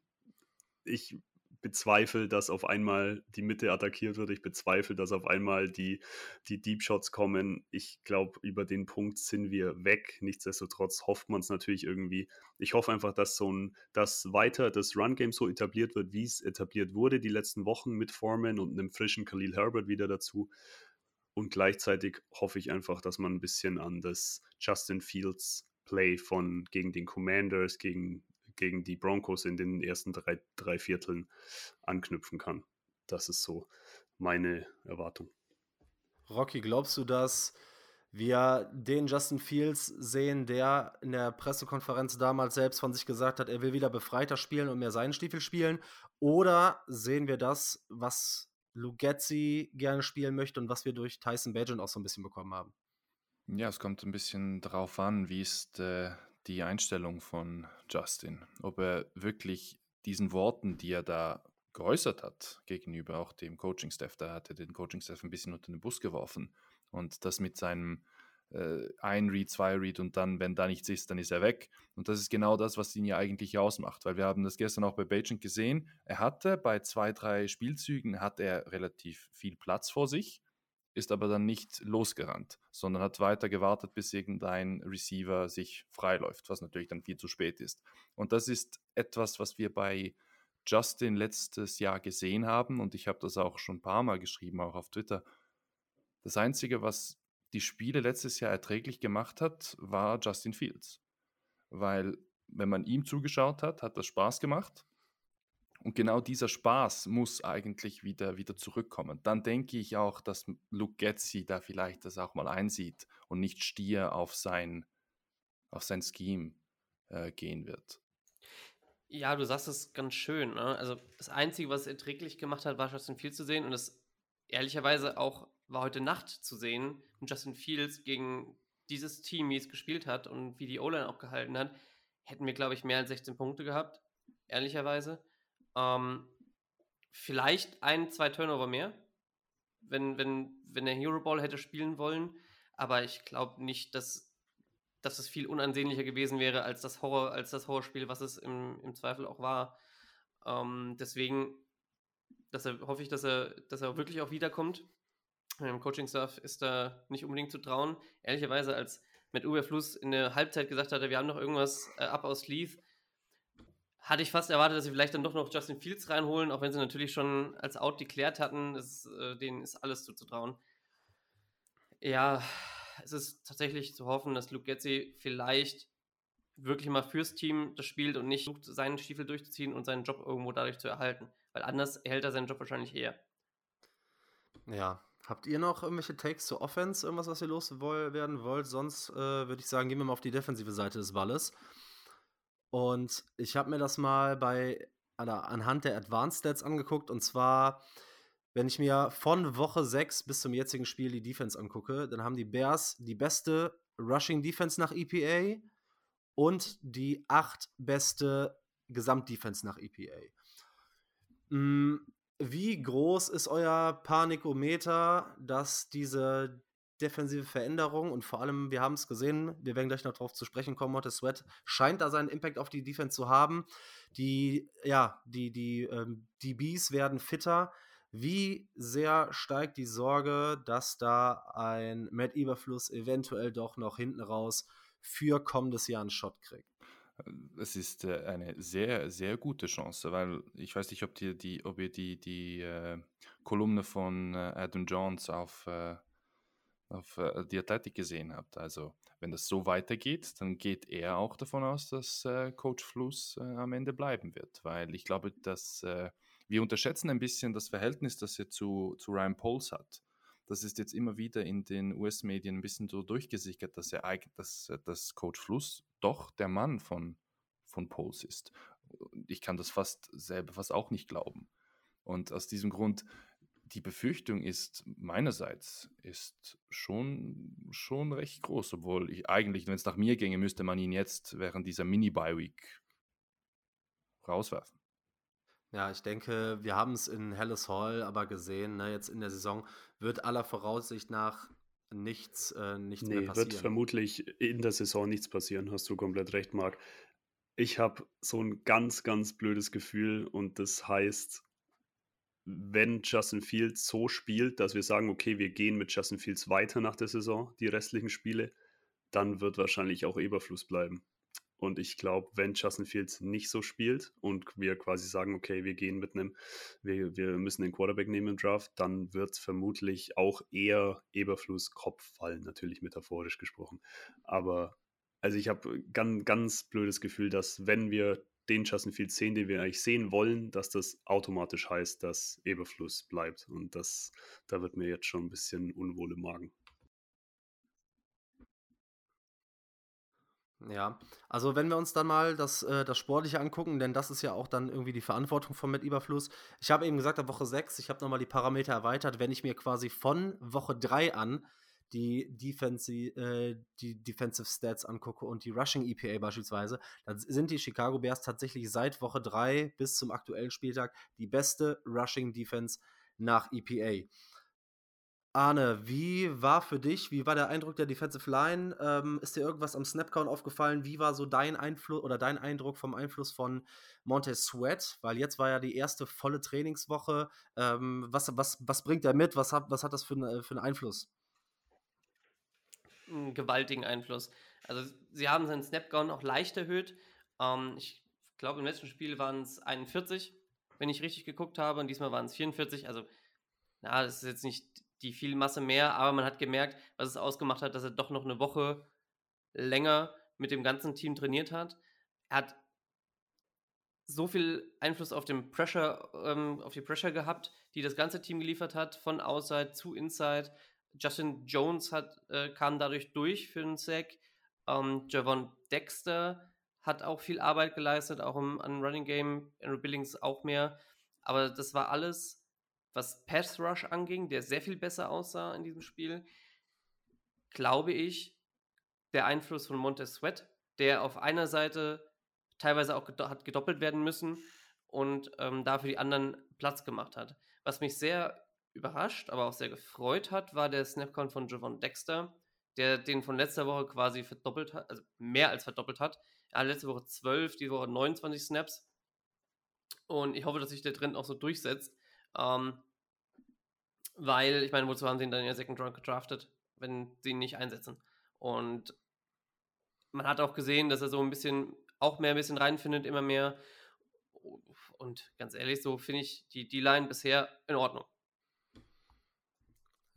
ich bezweifle, dass auf einmal die Mitte attackiert wird. Ich bezweifle, dass auf einmal die Deep Shots kommen. Ich glaube, über den Punkt sind wir weg. Nichtsdestotrotz hofft man es natürlich irgendwie. Ich hoffe einfach, dass weiter das Run-Game so etabliert wird, wie es etabliert wurde die letzten Wochen mit Foreman und einem frischen Khalil Herbert wieder dazu. Und gleichzeitig hoffe ich einfach, dass man ein bisschen an das Justin Fields Play von gegen den Commanders, gegen die Broncos in den ersten drei Vierteln anknüpfen kann. Das ist so meine Erwartung. Rocky, glaubst du, dass wir den Justin Fields sehen, der in der Pressekonferenz damals selbst von sich gesagt hat, er will wieder befreiter spielen und mehr seinen Stiefel spielen? Oder sehen wir das, was Luke Getsy gerne spielen möchte und was wir durch Tyson Bagent auch so ein bisschen bekommen haben? Ja, es kommt ein bisschen drauf an, wie ist die Einstellung von Justin, ob er wirklich diesen Worten, die er da geäußert hat, gegenüber auch dem Coaching-Staff, da hat er den Coaching-Staff ein bisschen unter den Bus geworfen und das mit seinem Ein-Read, Zwei-Read und dann, wenn da nichts ist, dann ist er weg. Und das ist genau das, was ihn ja eigentlich ausmacht, weil wir haben das gestern auch bei Bagent gesehen. Er hatte bei 2, 3 Spielzügen, hat er relativ viel Platz vor sich, ist aber dann nicht losgerannt, sondern hat weiter gewartet, bis irgendein Receiver sich freiläuft, was natürlich dann viel zu spät ist. Und das ist etwas, was wir bei Justin letztes Jahr gesehen haben, und ich habe das auch schon ein paar Mal geschrieben, auch auf Twitter. Das Einzige, was die Spiele letztes Jahr erträglich gemacht hat, war Justin Fields. Weil, wenn man ihm zugeschaut hat, hat das Spaß gemacht. Und genau dieser Spaß muss eigentlich wieder zurückkommen. Dann denke ich auch, dass Luke Getsy da vielleicht das auch mal einsieht und nicht stier auf sein Scheme gehen wird. Ja, du sagst es ganz schön, ne? Also das Einzige, was erträglich gemacht hat, war Justin Fields zu sehen. Und das ehrlicherweise auch war heute Nacht zu sehen. Und Justin Fields gegen dieses Team, wie es gespielt hat und wie die O-Line auch gehalten hat, hätten wir, glaube ich, mehr als 16 Punkte gehabt. Ehrlicherweise. Vielleicht 1, 2 Turnover mehr, wenn der Hero Ball hätte spielen wollen, aber ich glaube nicht, dass es viel unansehnlicher gewesen wäre als das Horrorspiel, was es im Zweifel auch war. Deswegen hoffe ich, dass er wirklich auch wiederkommt. Dem Coaching-Staff ist da nicht unbedingt zu trauen. Ehrlicherweise, als Matt Überfluss in der Halbzeit gesagt hatte, wir haben noch irgendwas up our sleeve, hatte ich fast erwartet, dass sie vielleicht dann doch noch Justin Fields reinholen, auch wenn sie natürlich schon als out deklärt hatten. Denen ist alles zuzutrauen. Ja, es ist tatsächlich zu hoffen, dass Luke Getsy vielleicht wirklich mal fürs Team das spielt und nicht versucht, seinen Stiefel durchzuziehen und seinen Job irgendwo dadurch zu erhalten. Weil anders erhält er seinen Job wahrscheinlich eher. Ja. Habt ihr noch irgendwelche Takes zur Offense? Irgendwas, was ihr loswerden wollt? Sonst würde ich sagen, gehen wir mal auf die defensive Seite des Balles. Und ich habe mir das mal anhand der Advanced Stats angeguckt. Und zwar, wenn ich mir von Woche 6 bis zum jetzigen Spiel die Defense angucke, dann haben die Bears die beste Rushing Defense nach EPA und die 8 beste Gesamtdefense nach EPA. Wie groß ist euer Panikometer, dass diese defensive Veränderung und vor allem, wir haben es gesehen, wir werden gleich noch drauf zu sprechen kommen, Montez Sweat scheint da seinen Impact auf die Defense zu haben. Die DBs werden fitter. Wie sehr steigt die Sorge, dass da ein Matt Eberfluss eventuell doch noch hinten raus für kommendes Jahr einen Shot kriegt? Es ist eine sehr, sehr gute Chance, weil ich weiß nicht, ob ihr die Kolumne von Adam Jones auf die Athletik gesehen habt. Also wenn das so weitergeht, dann geht er auch davon aus, dass Coach Fluss am Ende bleiben wird, weil ich glaube, dass wir unterschätzen ein bisschen das Verhältnis, das er zu Ryan Poles hat. Das ist jetzt immer wieder in den US-Medien ein bisschen so durchgesickert, dass Coach Fluss doch der Mann von Poles ist. Ich kann das fast auch nicht glauben. Und aus diesem Grund die Befürchtung ist meinerseits ist schon recht groß, obwohl ich eigentlich, wenn es nach mir ginge, müsste man ihn jetzt während dieser Mini-Bye-Week rauswerfen. Ja, ich denke, wir haben es in Hallis Hall aber gesehen, ne, jetzt in der Saison wird aller Voraussicht nach nichts mehr passieren. Nee, wird vermutlich in der Saison nichts passieren, hast du komplett recht, Marc. Ich habe so ein ganz, ganz blödes Gefühl und das heißt, wenn Justin Fields so spielt, dass wir sagen, okay, wir gehen mit Justin Fields weiter nach der Saison, die restlichen Spiele, dann wird wahrscheinlich auch Eberfluss bleiben. Und ich glaube, wenn Justin Fields nicht so spielt und wir quasi sagen, okay, wir gehen mit einem, wir müssen den Quarterback nehmen im Draft, dann wird vermutlich auch eher Eberfluss Kopf fallen, natürlich metaphorisch gesprochen. Aber also ich habe ganz, ganz blödes Gefühl, dass wenn wir den Justin Fields sehen, den wir eigentlich sehen wollen, dass das automatisch heißt, dass Eberfluss bleibt. Und das, da wird mir jetzt schon ein bisschen unwohl im Magen. Ja, also wenn wir uns dann mal das Sportliche angucken, denn das ist ja auch dann irgendwie die Verantwortung von Matt Eberfluss. Ich habe eben gesagt, ab Woche 6, ich habe nochmal die Parameter erweitert, wenn ich mir quasi von Woche 3 an die Defensive Stats angucke und die Rushing EPA beispielsweise, dann sind die Chicago Bears tatsächlich seit Woche 3 bis zum aktuellen Spieltag die beste Rushing Defense nach EPA. Arne, wie war der Eindruck der Defensive Line? Ist dir irgendwas am Snapcount aufgefallen? Wie war so dein Eindruck vom Einfluss von Montez Sweat? Weil jetzt war ja die erste volle Trainingswoche. Was bringt er mit? Was hat das für einen Einfluss? Einen gewaltigen Einfluss. Also sie haben seinen Snapcount auch leicht erhöht. Ich glaube, im letzten Spiel waren es 41, wenn ich richtig geguckt habe. Und diesmal waren es 44. Also, na, das ist jetzt nicht die viel Masse mehr, aber man hat gemerkt, was es ausgemacht hat, dass er doch noch eine Woche länger mit dem ganzen Team trainiert hat. Er hat so viel Einfluss auf den Pressure, auf die Pressure gehabt, die das ganze Team geliefert hat, von Outside zu Inside. Justin Jones kam dadurch durch für den Sack. Javon Dexter hat auch viel Arbeit geleistet, auch an Running Game, Andrew Billings auch mehr. Aber das war alles, was Pass Rush anging, der sehr viel besser aussah in diesem Spiel, glaube ich, der Einfluss von Montez Sweat, der auf einer Seite teilweise auch hat gedoppelt werden müssen und dafür die anderen Platz gemacht hat. Was mich sehr überrascht, aber auch sehr gefreut hat, war der Snapcount von Javon Dexter, der den von letzter Woche quasi verdoppelt hat, also mehr als verdoppelt hat. Er hatte letzte Woche 12, diese Woche 29 Snaps. Und ich hoffe, dass sich der Trend auch so durchsetzt. Weil, ich meine, wozu haben sie ihn dann in der Second Round gedraftet, wenn sie ihn nicht einsetzen? Und man hat auch gesehen, dass er so ein bisschen, auch mehr ein bisschen reinfindet, immer mehr. Und ganz ehrlich, so finde ich die D-Line bisher in Ordnung.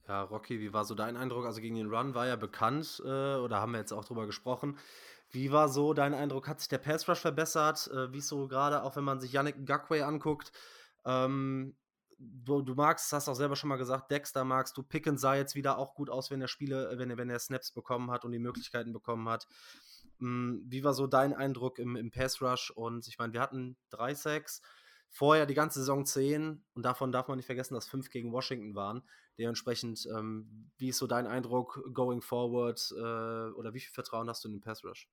Ja, Rocky, wie war so dein Eindruck? Also gegen den Run war ja bekannt, oder haben wir jetzt auch drüber gesprochen. Wie war so dein Eindruck? Hat sich der Pass Rush verbessert? Wie ist so gerade, auch wenn man sich Yannick Ngakoue anguckt? Du magst, hast auch selber schon mal gesagt, Dexter magst du. Pickens sah jetzt wieder auch gut aus, wenn er Snaps bekommen hat und die Möglichkeiten bekommen hat. Wie war so dein Eindruck im Pass Rush? Und ich meine, wir hatten 3 Sacks. Vorher die ganze Saison 10 und davon darf man nicht vergessen, dass 5 gegen Washington waren. Dementsprechend, wie ist so dein Eindruck going forward oder wie viel Vertrauen hast du in den Pass Rush?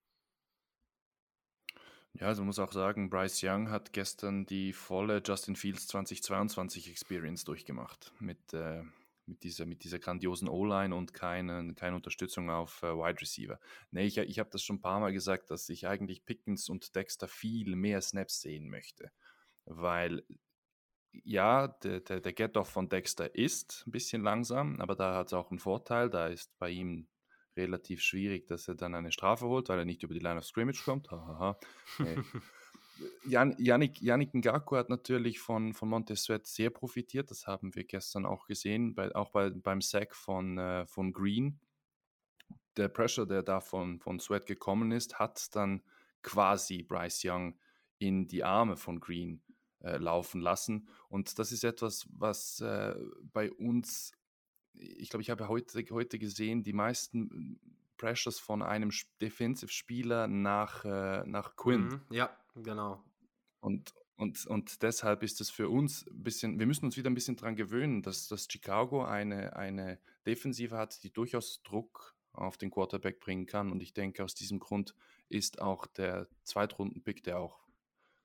Ja, also man muss auch sagen, Bryce Young hat gestern die volle Justin Fields 2022 Experience durchgemacht mit dieser grandiosen O-Line und keine Unterstützung auf Wide Receiver. Nee, ich habe das schon ein paar Mal gesagt, dass ich eigentlich Pickens und Dexter viel mehr Snaps sehen möchte. Weil, ja, der Get-Off von Dexter ist ein bisschen langsam, aber da hat es auch einen Vorteil. Da ist bei ihm relativ schwierig, dass er dann eine Strafe holt, weil er nicht über die Line of Scrimmage kommt. Yannick Ngakoue hat natürlich von Montez Sweat sehr profitiert. Das haben wir gestern auch gesehen, beim Sack von Green. Der Pressure, der da von Sweat gekommen ist, hat dann quasi Bryce Young in die Arme von Green laufen lassen. Und das ist etwas, was bei uns, ich glaube, ich habe heute gesehen, die meisten Pressures von einem Defensive-Spieler nach Quinn. Mhm, ja, genau. Und Und deshalb ist das für uns ein bisschen, wir müssen uns wieder ein bisschen daran gewöhnen, dass Chicago eine Defensive hat, die durchaus Druck auf den Quarterback bringen kann. Und ich denke, aus diesem Grund ist auch der Zweitrunden-Pick, der auch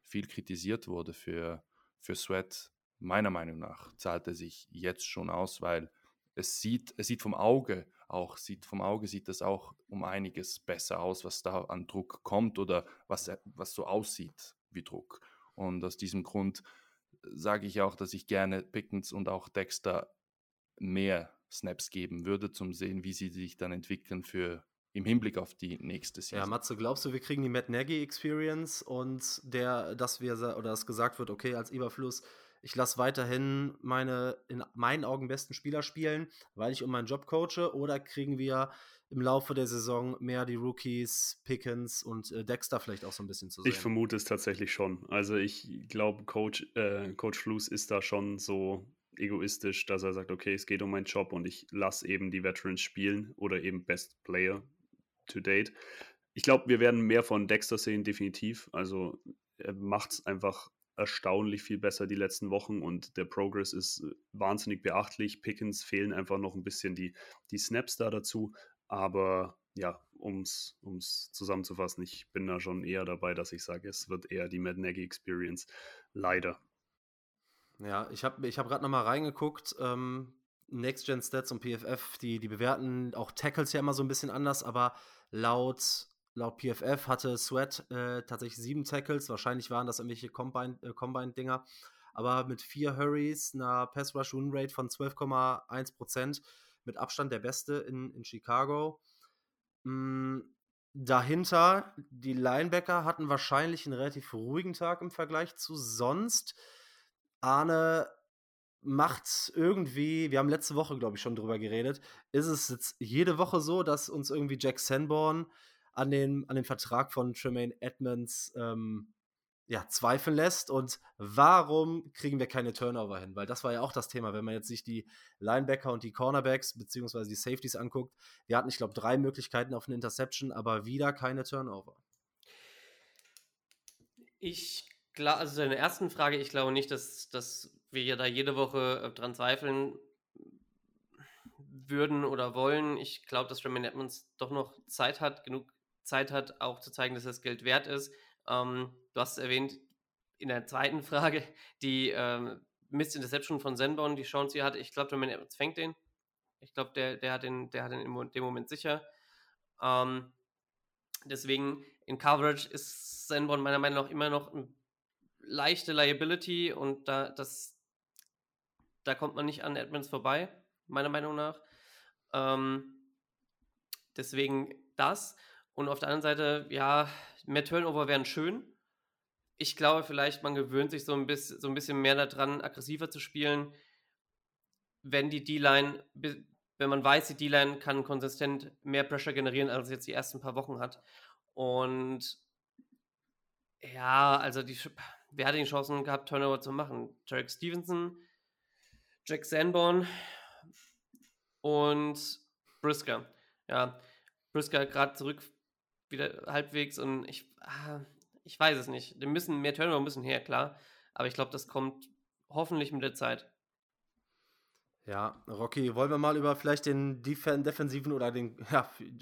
viel kritisiert wurde für Sweat, meiner Meinung nach zahlt er sich jetzt schon aus, weil sieht das auch um einiges besser aus, was da an Druck kommt oder was so aussieht wie Druck. Und aus diesem Grund sage ich auch, dass ich gerne Pickens und auch Dexter mehr Snaps geben würde, zum sehen, wie sie sich dann entwickeln im Hinblick auf die nächste Season. Ja, Matze, glaubst du, wir kriegen die Matt Nagy-Experience und dass gesagt wird, okay, als Überfluss, ich lasse weiterhin meine in meinen Augen besten Spieler spielen, weil ich um meinen Job coache, oder kriegen wir im Laufe der Saison mehr die Rookies, Pickens und Dexter vielleicht auch so ein bisschen zu sehen? Ich vermute es tatsächlich schon. Also ich glaube, Coach Luce ist da schon so egoistisch, dass er sagt, okay, es geht um meinen Job und ich lasse eben die Veterans spielen oder eben Best Player to date. Ich glaube, wir werden mehr von Dexter sehen, definitiv. Also er macht es einfach erstaunlich viel besser die letzten Wochen und der Progress ist wahnsinnig beachtlich. Pickens fehlen einfach noch ein bisschen die Snaps da dazu, aber ja, um's zusammenzufassen, ich bin da schon eher dabei, dass ich sage, es wird eher die Matt Nagy Experience, leider. Ja, ich hab gerade nochmal reingeguckt, Next-Gen-Stats und PFF, die bewerten auch Tackles ja immer so ein bisschen anders, aber laut PFF hatte Sweat tatsächlich 7 Tackles, wahrscheinlich waren das irgendwelche Combine-Dinger, aber mit 4 Hurries, einer Pass-Rush-Win-Rate von 12,1%, mit Abstand der Beste in Chicago. Dahinter, die Linebacker hatten wahrscheinlich einen relativ ruhigen Tag im Vergleich zu sonst. Arne macht irgendwie, wir haben letzte Woche, glaube ich, schon drüber geredet, ist es jetzt jede Woche so, dass uns irgendwie Jack Sanborn an den Vertrag von Tremaine Edmonds zweifeln lässt, und warum kriegen wir keine Turnover hin? Weil das war ja auch das Thema, wenn man jetzt sich die Linebacker und die Cornerbacks beziehungsweise die Safeties anguckt, wir hatten, ich glaube, 3 Möglichkeiten auf eine Interception, aber wieder keine Turnover. Klar, also zu deiner ersten Frage, ich glaube nicht, dass wir ja da jede Woche dran zweifeln würden oder wollen. Ich glaube, dass Tremaine Edmonds doch noch genug Zeit hat, auch zu zeigen, dass das Geld wert ist. Du hast es erwähnt in der zweiten Frage, die Miss-Interception von Sanborn, die Chance, die er hatte. Ich glaube, Tremaine Edmonds fängt den. Ich glaube, der hat den in dem Moment sicher. Deswegen in Coverage ist Sanborn meiner Meinung nach immer noch ein leichte Liability, und da kommt man nicht an Edmonds vorbei, meiner Meinung nach. Deswegen das. Und auf der anderen Seite, ja, mehr Turnover wären schön. Ich glaube, vielleicht man gewöhnt sich so ein bisschen mehr daran, aggressiver zu spielen, wenn die D-Line, wenn man weiß, die D-Line kann konsistent mehr Pressure generieren, als jetzt die ersten paar Wochen hat. Und ja, also wer hatte die Chancen gehabt, Turnover zu machen? Derek Stevenson, Jack Sanborn und Brisker. Ja, Brisker gerade zurück, wieder halbwegs, und ich weiß es nicht. Mehr Turnover müssen her, klar. Aber ich glaube, das kommt hoffentlich mit der Zeit. Ja, Rocky, wollen wir mal über vielleicht den defensiven oder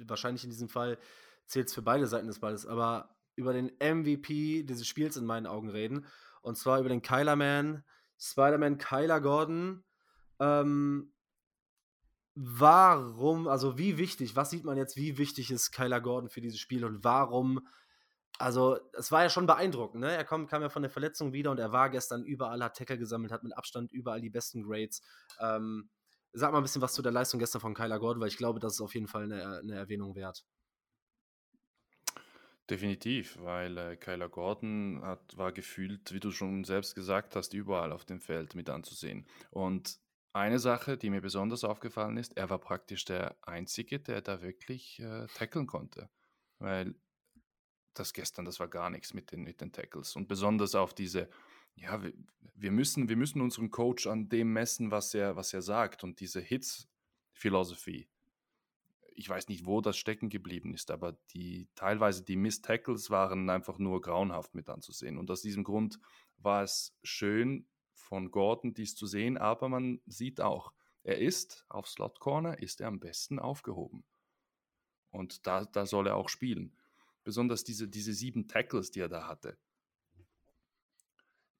wahrscheinlich in diesem Fall zählt es für beide Seiten des Balles, aber über den MVP dieses Spiels in meinen Augen reden. Und zwar über den Spider-Man Kyler Gordon. Wie wichtig ist Kyler Gordon für dieses Spiel, und warum? Also, es war ja schon beeindruckend, ne? Er kam ja von der Verletzung wieder, und er war gestern überall, hat Tackle gesammelt, hat mit Abstand überall die besten Grades. Sag mal ein bisschen was zu der Leistung gestern von Kyler Gordon, weil ich glaube, das ist auf jeden Fall eine Erwähnung wert. Definitiv, weil Kyler Gordon war gefühlt, wie du schon selbst gesagt hast, überall auf dem Feld mit anzusehen. Und eine Sache, die mir besonders aufgefallen ist, er war praktisch der Einzige, der da wirklich tacklen konnte. Weil das war gar nichts mit den Tackles. Und besonders auf diese, ja, wir müssen unseren Coach an dem messen, was er sagt. Und diese Hits-Philosophie ich weiß nicht, wo das stecken geblieben ist, aber teilweise die Miss-Tackles waren einfach nur grauenhaft mit anzusehen. Und aus diesem Grund war es schön von Gordon dies zu sehen, aber man sieht auch, er ist auf Slot-Corner, ist er am besten aufgehoben. Und da soll er auch spielen. Besonders diese 7 Tackles, die er da hatte.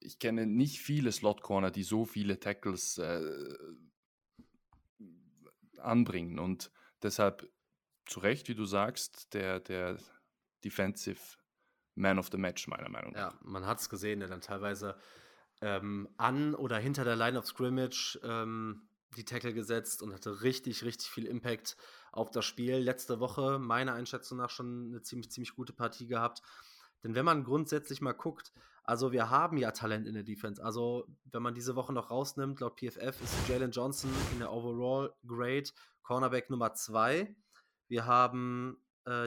Ich kenne nicht viele Slot-Corner, die so viele Tackles anbringen. Und deshalb zu Recht, wie du sagst, der Defensive Man of the Match, meiner Meinung nach. Ja, man hat es gesehen, der dann teilweise an oder hinter der Line of Scrimmage die Tackle gesetzt und hatte richtig, richtig viel Impact auf das Spiel. Letzte Woche, meiner Einschätzung nach, schon eine ziemlich, ziemlich gute Partie gehabt. Denn wenn man grundsätzlich mal guckt, also wir haben ja Talent in der Defense. Also wenn man diese Woche noch rausnimmt, laut PFF ist Jalen Johnson in der Overall Grade Cornerback Nummer 2. Wir haben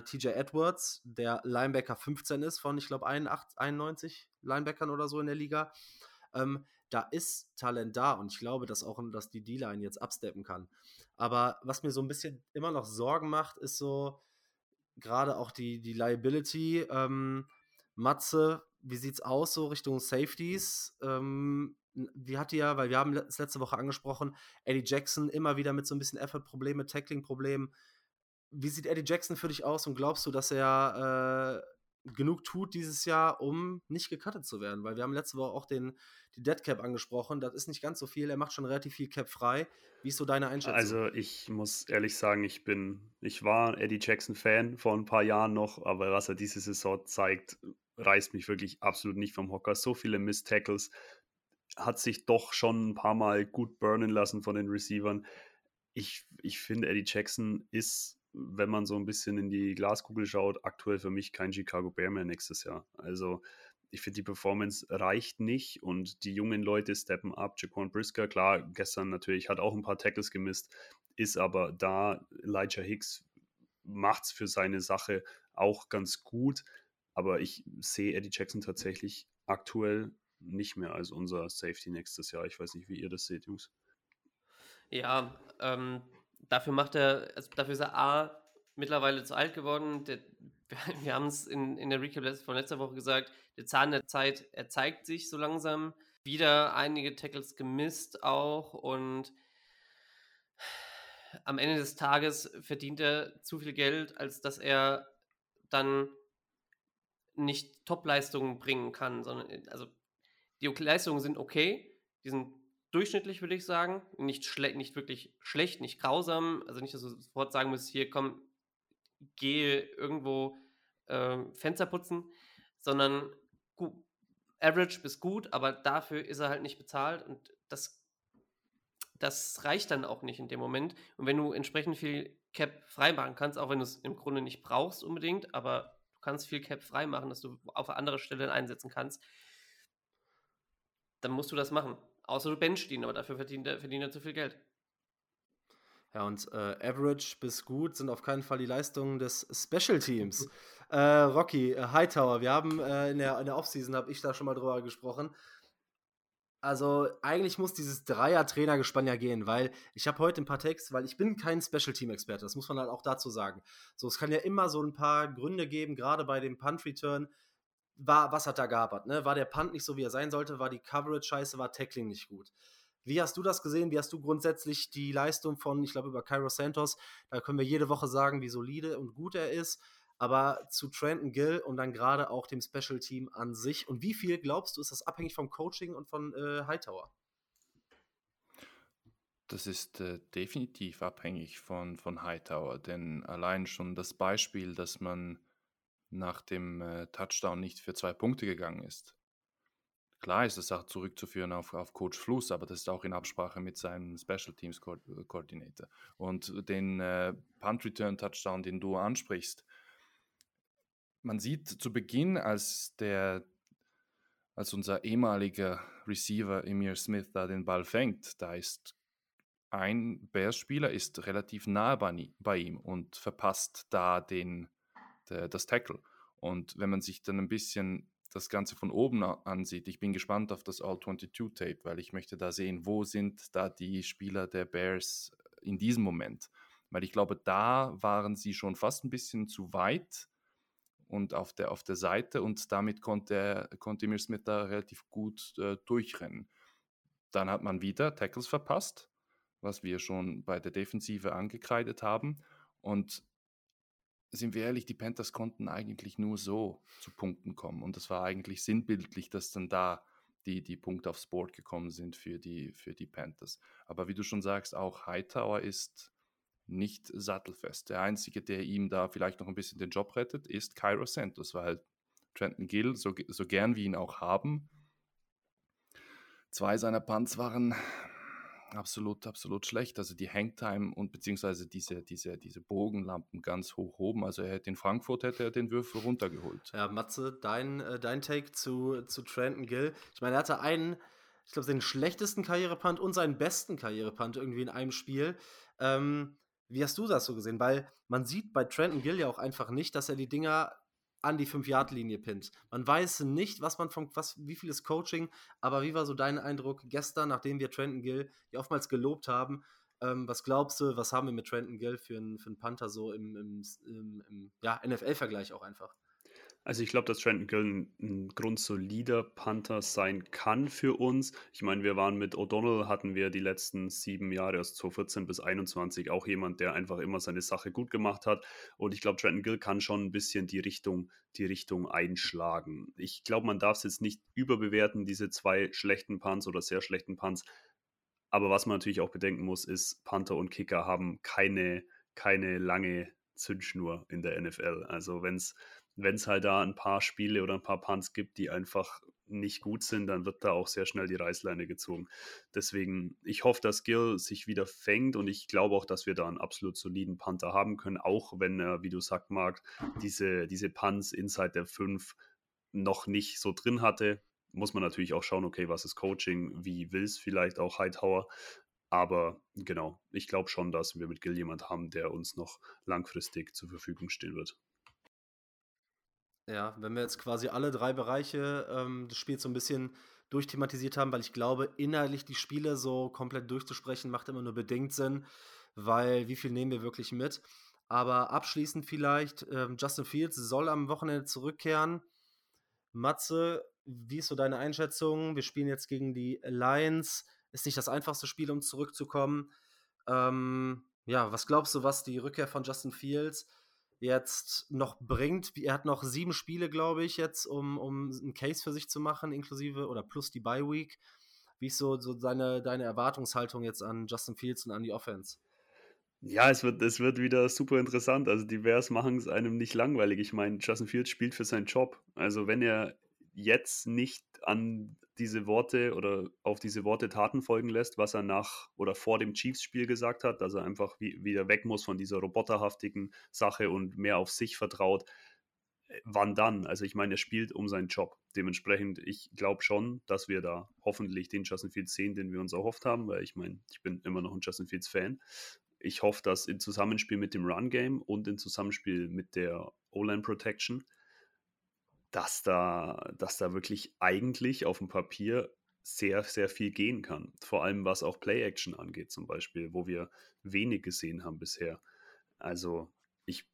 TJ Edwards, der Linebacker 15 ist, von ich glaube 91 Linebackern oder so in der Liga. Da ist Talent da und ich glaube, dass die D-Line jetzt absteppen kann. Aber was mir so ein bisschen immer noch Sorgen macht, ist so gerade auch die Liability. Matze, wie sieht's aus so Richtung Safeties? Die hat ja, weil wir haben es letzte Woche angesprochen, Eddie Jackson immer wieder mit so ein bisschen Effort-Problemen, Tackling-Problemen. Wie sieht Eddie Jackson für dich aus und glaubst du, dass er genug tut dieses Jahr, um nicht gecuttet zu werden? Weil wir haben letzte Woche auch die Deadcap angesprochen. Das ist nicht ganz so viel. Er macht schon relativ viel Cap frei. Wie ist so deine Einschätzung? Also ich muss ehrlich sagen, ich war Eddie Jackson-Fan vor ein paar Jahren noch, aber was er diese Saison zeigt, reißt mich wirklich absolut nicht vom Hocker. So viele Miss-Tackles, hat sich doch schon ein paar Mal gut burnen lassen von den Receivern. Ich finde, Eddie Jackson ist, wenn man so ein bisschen in die Glaskugel schaut, aktuell für mich kein Chicago Bear mehr nächstes Jahr. Also ich finde, die Performance reicht nicht und die jungen Leute steppen ab. Jaquan Brisker, klar, gestern natürlich, hat auch ein paar Tackles gemisst, ist aber da. Elijah Hicks macht's für seine Sache auch ganz gut, aber ich sehe Eddie Jackson tatsächlich aktuell nicht mehr als unser Safety nächstes Jahr. Ich weiß nicht, wie ihr das seht, Jungs. Ja, dafür ist er A, mittlerweile zu alt geworden. Wir haben es in der Recap von letzter Woche gesagt, der Zahn der Zeit, er zeigt sich so langsam. Wieder einige Tackles gemisst auch und am Ende des Tages verdient er zu viel Geld, als dass er dann nicht Top-Leistungen bringen kann, sondern also die Leistungen sind okay, die sind durchschnittlich, würde ich sagen, nicht wirklich schlecht, nicht grausam, also nicht, dass du sofort sagen musst, hier, komm, geh irgendwo Fenster putzen, sondern average bis gut, aber dafür ist er halt nicht bezahlt und das reicht dann auch nicht in dem Moment und wenn du entsprechend viel Cap freimachen kannst, auch wenn du es im Grunde nicht brauchst unbedingt, aber du kannst viel Cap freimachen, dass du auf andere Stellen einsetzen kannst, dann musst du das machen. Außer du benchst ihn, aber dafür verdient er zu viel Geld. Ja, und average bis gut sind auf keinen Fall die Leistungen des Special Teams. Rocky, Hightower, wir haben in der Offseason, habe ich da schon mal drüber gesprochen. Also eigentlich muss dieses Dreier-Trainer-Gespann ja gehen, weil ich habe heute ein paar Takes, weil ich bin kein Special-Team-Experte, das muss man halt auch dazu sagen. So, es kann ja immer so ein paar Gründe geben, gerade bei dem Punt-Return, was hat da gehabert, ne? War der Punt nicht so, wie er sein sollte? War die Coverage scheiße? War Tackling nicht gut? Wie hast du das gesehen? Wie hast du grundsätzlich die Leistung von, ich glaube, über Cairo Santos, da können wir jede Woche sagen, wie solide und gut er ist, aber zu Trenton Gill und dann gerade auch dem Special Team an sich. Und wie viel, glaubst du, ist das abhängig vom Coaching und von Hightower? Das ist definitiv abhängig von Hightower, denn allein schon das Beispiel, dass man nach dem Touchdown nicht für 2 Punkte gegangen ist. Klar ist das auch zurückzuführen auf Coach Fluss, aber das ist auch in Absprache mit seinem Special Teams Coordinator. Und den Punt Return Touchdown, den du ansprichst, man sieht zu Beginn, als unser ehemaliger Receiver Emmier Smith da den Ball fängt, da ist ein Bears-Spieler ist relativ nah bei ihm und verpasst da das Tackle. Und wenn man sich dann ein bisschen das Ganze von oben ansieht, ich bin gespannt auf das All-22-Tape, weil ich möchte da sehen, wo sind da die Spieler der Bears in diesem Moment. weil ich glaube, da waren sie schon fast ein bisschen zu weit und auf der Seite, und damit konnte Emmitt Smith da relativ gut durchrennen. Dann hat man wieder Tackles verpasst, was wir schon bei der Defensive angekreidet haben, und sind wir ehrlich, die Panthers konnten eigentlich nur so zu Punkten kommen, und das war eigentlich sinnbildlich, dass dann da die Punkte aufs Board gekommen sind für die Panthers. Aber wie du schon sagst, auch Hightower ist nicht sattelfest. Der Einzige, der ihm da vielleicht noch ein bisschen den Job rettet, ist Cairo Santos, weil Trenton Gill, so gern wir ihn auch haben, zwei seiner Punts waren absolut schlecht. Also die Hangtime und beziehungsweise diese Bogenlampen ganz hoch oben. Also in Frankfurt hätte er den Würfel runtergeholt. Ja, Matze, dein Take zu Trenton Gill. Ich meine, er hatte einen, ich glaube, den schlechtesten Karrierepunt und seinen besten Karrierepunt irgendwie in einem Spiel. Wie hast du das so gesehen? Weil man sieht bei Trenton Gill ja auch einfach nicht, dass er die Dinger an die 5-Yard-Linie pinnt. Man weiß nicht, wie viel ist Coaching, aber wie war so dein Eindruck gestern, nachdem wir Trenton Gill ja oftmals gelobt haben? Was glaubst du, was haben wir mit Trenton Gill für einen Panther so im NFL-Vergleich auch einfach? Also ich glaube, dass Trenton Gill ein grundsolider Panther sein kann für uns. Ich meine, wir waren mit O'Donnell, hatten wir die letzten 7 Jahre, also 2014 bis 2021, auch jemand, der einfach immer seine Sache gut gemacht hat. Und ich glaube, Trenton Gill kann schon ein bisschen die Richtung einschlagen. Ich glaube, man darf es jetzt nicht überbewerten, diese 2 schlechten Punts oder sehr schlechten Punts. Aber was man natürlich auch bedenken muss, ist, Panther und Kicker haben keine lange Zündschnur in der NFL. Also wenn es halt da ein paar Spiele oder ein paar Punts gibt, die einfach nicht gut sind, dann wird da auch sehr schnell die Reißleine gezogen. Deswegen, ich hoffe, dass Gill sich wieder fängt, und ich glaube auch, dass wir da einen absolut soliden Panther haben können, auch wenn er, wie du sagst, Marc, diese Punts inside der 5 noch nicht so drin hatte. Muss man natürlich auch schauen, okay, was ist Coaching, wie will es vielleicht auch Hightower. Aber genau, ich glaube schon, dass wir mit Gill jemand haben, der uns noch langfristig zur Verfügung stehen wird. Ja, wenn wir jetzt quasi alle 3 Bereiche des Spiels so ein bisschen durchthematisiert haben, weil ich glaube, inhaltlich die Spiele so komplett durchzusprechen, macht immer nur bedingt Sinn, weil wie viel nehmen wir wirklich mit? Aber abschließend vielleicht, Justin Fields soll am Wochenende zurückkehren. Matze, wie ist so deine Einschätzung? Wir spielen jetzt gegen die Lions. Ist nicht das einfachste Spiel, um zurückzukommen. Was glaubst du, was die Rückkehr von Justin Fields jetzt noch bringt? Er hat noch 7 Spiele, glaube ich, jetzt, um einen Case für sich zu machen, inklusive oder plus die Bye-Week. Wie ist so deine Erwartungshaltung jetzt an Justin Fields und an die Offense? Ja, es wird wieder super interessant. Also die Bears machen es einem nicht langweilig. Ich meine, Justin Fields spielt für seinen Job. Also wenn er jetzt nicht an diese Worte oder auf diese Worte Taten folgen lässt, was er nach oder vor dem Chiefs-Spiel gesagt hat, dass er einfach wieder weg muss von dieser roboterhaftigen Sache und mehr auf sich vertraut. Wann dann? Also ich meine, er spielt um seinen Job. Dementsprechend, ich glaube schon, dass wir da hoffentlich den Justin Fields sehen, den wir uns erhofft haben, weil ich meine, ich bin immer noch ein Justin Fields-Fan. Ich hoffe, dass im Zusammenspiel mit dem Run-Game und im Zusammenspiel mit der O-Line-Protection dass da wirklich eigentlich auf dem Papier sehr, sehr viel gehen kann. Vor allem, was auch Play-Action angeht zum Beispiel, wo wir wenig gesehen haben bisher. Also ich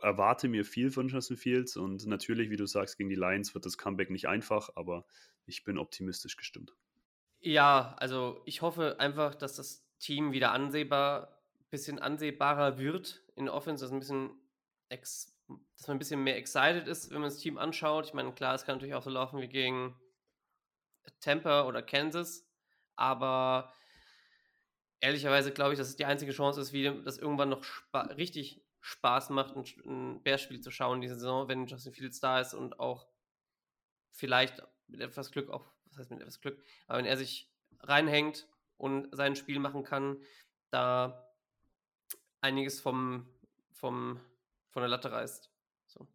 erwarte mir viel von Justin Fields, und natürlich, wie du sagst, gegen die Lions wird das Comeback nicht einfach, aber ich bin optimistisch gestimmt. Ja, also ich hoffe einfach, dass das Team wieder ansehbarer wird in der Offense, das ein bisschen dass man ein bisschen mehr excited ist, wenn man das Team anschaut. Ich meine, klar, es kann natürlich auch so laufen wie gegen Tampa oder Kansas, aber ehrlicherweise glaube ich, dass es die einzige Chance ist, wie das irgendwann noch richtig Spaß macht, ein Bears-Spiel zu schauen diese Saison, wenn Justin Fields da ist und auch vielleicht mit etwas Glück, aber wenn er sich reinhängt und sein Spiel machen kann, da einiges von der Latte reißt. So.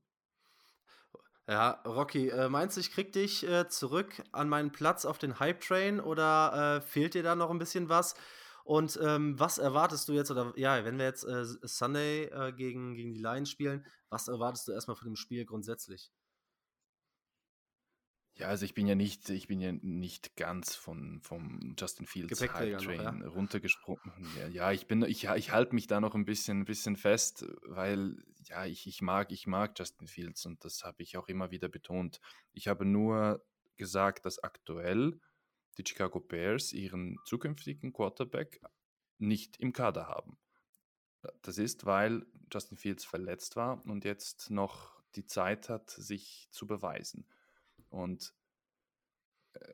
Ja, Rocky, meinst du, ich krieg dich zurück an meinen Platz auf den Hype-Train, oder fehlt dir da noch ein bisschen was? Und was erwartest du jetzt, oder ja, wenn wir jetzt Sunday gegen die Lions spielen, was erwartest du erstmal von dem Spiel grundsätzlich? Ja, also ich bin ja nicht ganz vom Justin Fields Hype Train runtergesprungen. Ja, ich halte mich da noch ein bisschen fest, weil ja, ich mag Justin Fields und das habe ich auch immer wieder betont. Ich habe nur gesagt, dass aktuell die Chicago Bears ihren zukünftigen Quarterback nicht im Kader haben. Das ist, weil Justin Fields verletzt war und jetzt noch die Zeit hat, sich zu beweisen. Und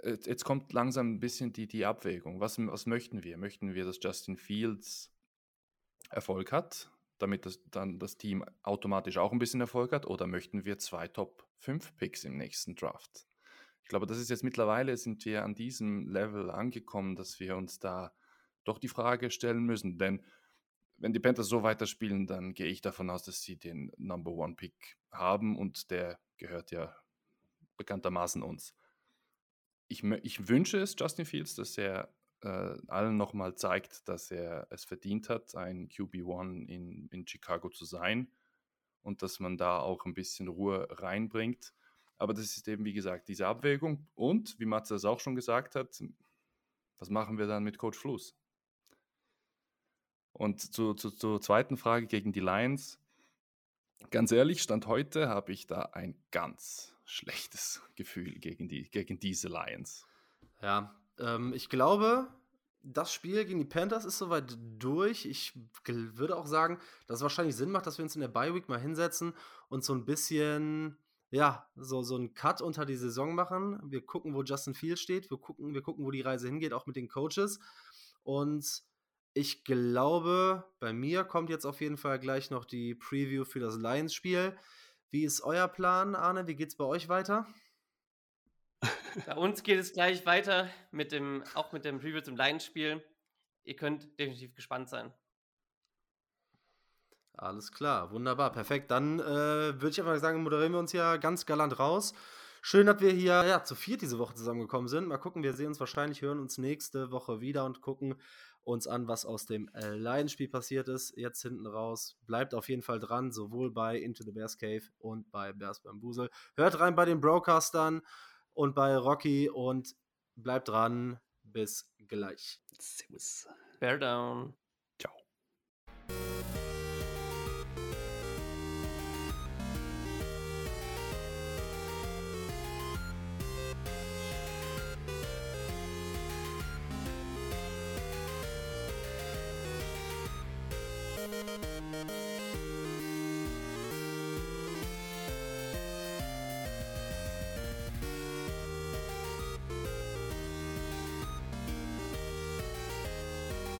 jetzt kommt langsam ein bisschen die Abwägung. Was möchten wir? Möchten wir, dass Justin Fields Erfolg hat, damit dann das Team automatisch auch ein bisschen Erfolg hat? Oder möchten wir 2 Top-5-Picks im nächsten Draft? Ich glaube, das ist jetzt mittlerweile, sind wir an diesem Level angekommen, dass wir uns da doch die Frage stellen müssen. Denn wenn die Panthers so weiterspielen, dann gehe ich davon aus, dass sie den Number-1-Pick haben. Und der gehört ja bekanntermaßen uns. Ich wünsche es Justin Fields, dass er allen nochmal zeigt, dass er es verdient hat, ein QB1 in Chicago zu sein und dass man da auch ein bisschen Ruhe reinbringt. Aber das ist eben, wie gesagt, diese Abwägung. Und, wie Matze es auch schon gesagt hat, was machen wir dann mit Coach Fluss? Und zur zweiten Frage gegen die Lions. Ganz ehrlich, Stand heute habe ich da ein ganz schlechtes Gefühl gegen diese Lions. Ja, ich glaube, das Spiel gegen die Panthers ist soweit durch. Ich würde auch sagen, dass es wahrscheinlich Sinn macht, dass wir uns in der Bye-Week mal hinsetzen und so ein bisschen, ja, so einen Cut unter die Saison machen. Wir gucken, wo Justin Fields steht. Wir gucken, wo die Reise hingeht, auch mit den Coaches. Und ich glaube, bei mir kommt jetzt auf jeden Fall gleich noch die Preview für das Lions-Spiel. Wie ist euer Plan, Arne? Wie geht's bei euch weiter? Bei uns geht es gleich weiter, auch mit dem Preview zum Lions-Spiel. Ihr könnt definitiv gespannt sein. Alles klar, wunderbar, perfekt. Dann würde ich einfach sagen, moderieren wir uns hier ganz galant raus. Schön, dass wir hier zu viert diese Woche zusammengekommen sind. Mal gucken, wir sehen uns wahrscheinlich, hören uns nächste Woche wieder und gucken uns an, was aus dem Lions-Spiel passiert ist. Jetzt hinten raus. Bleibt auf jeden Fall dran, sowohl bei Into the Bears Cave und bei Bears Bamboozle. Hört rein bei den Broadcastern und bei Rocky und bleibt dran. Bis gleich. Servus. Bear down. Ciao.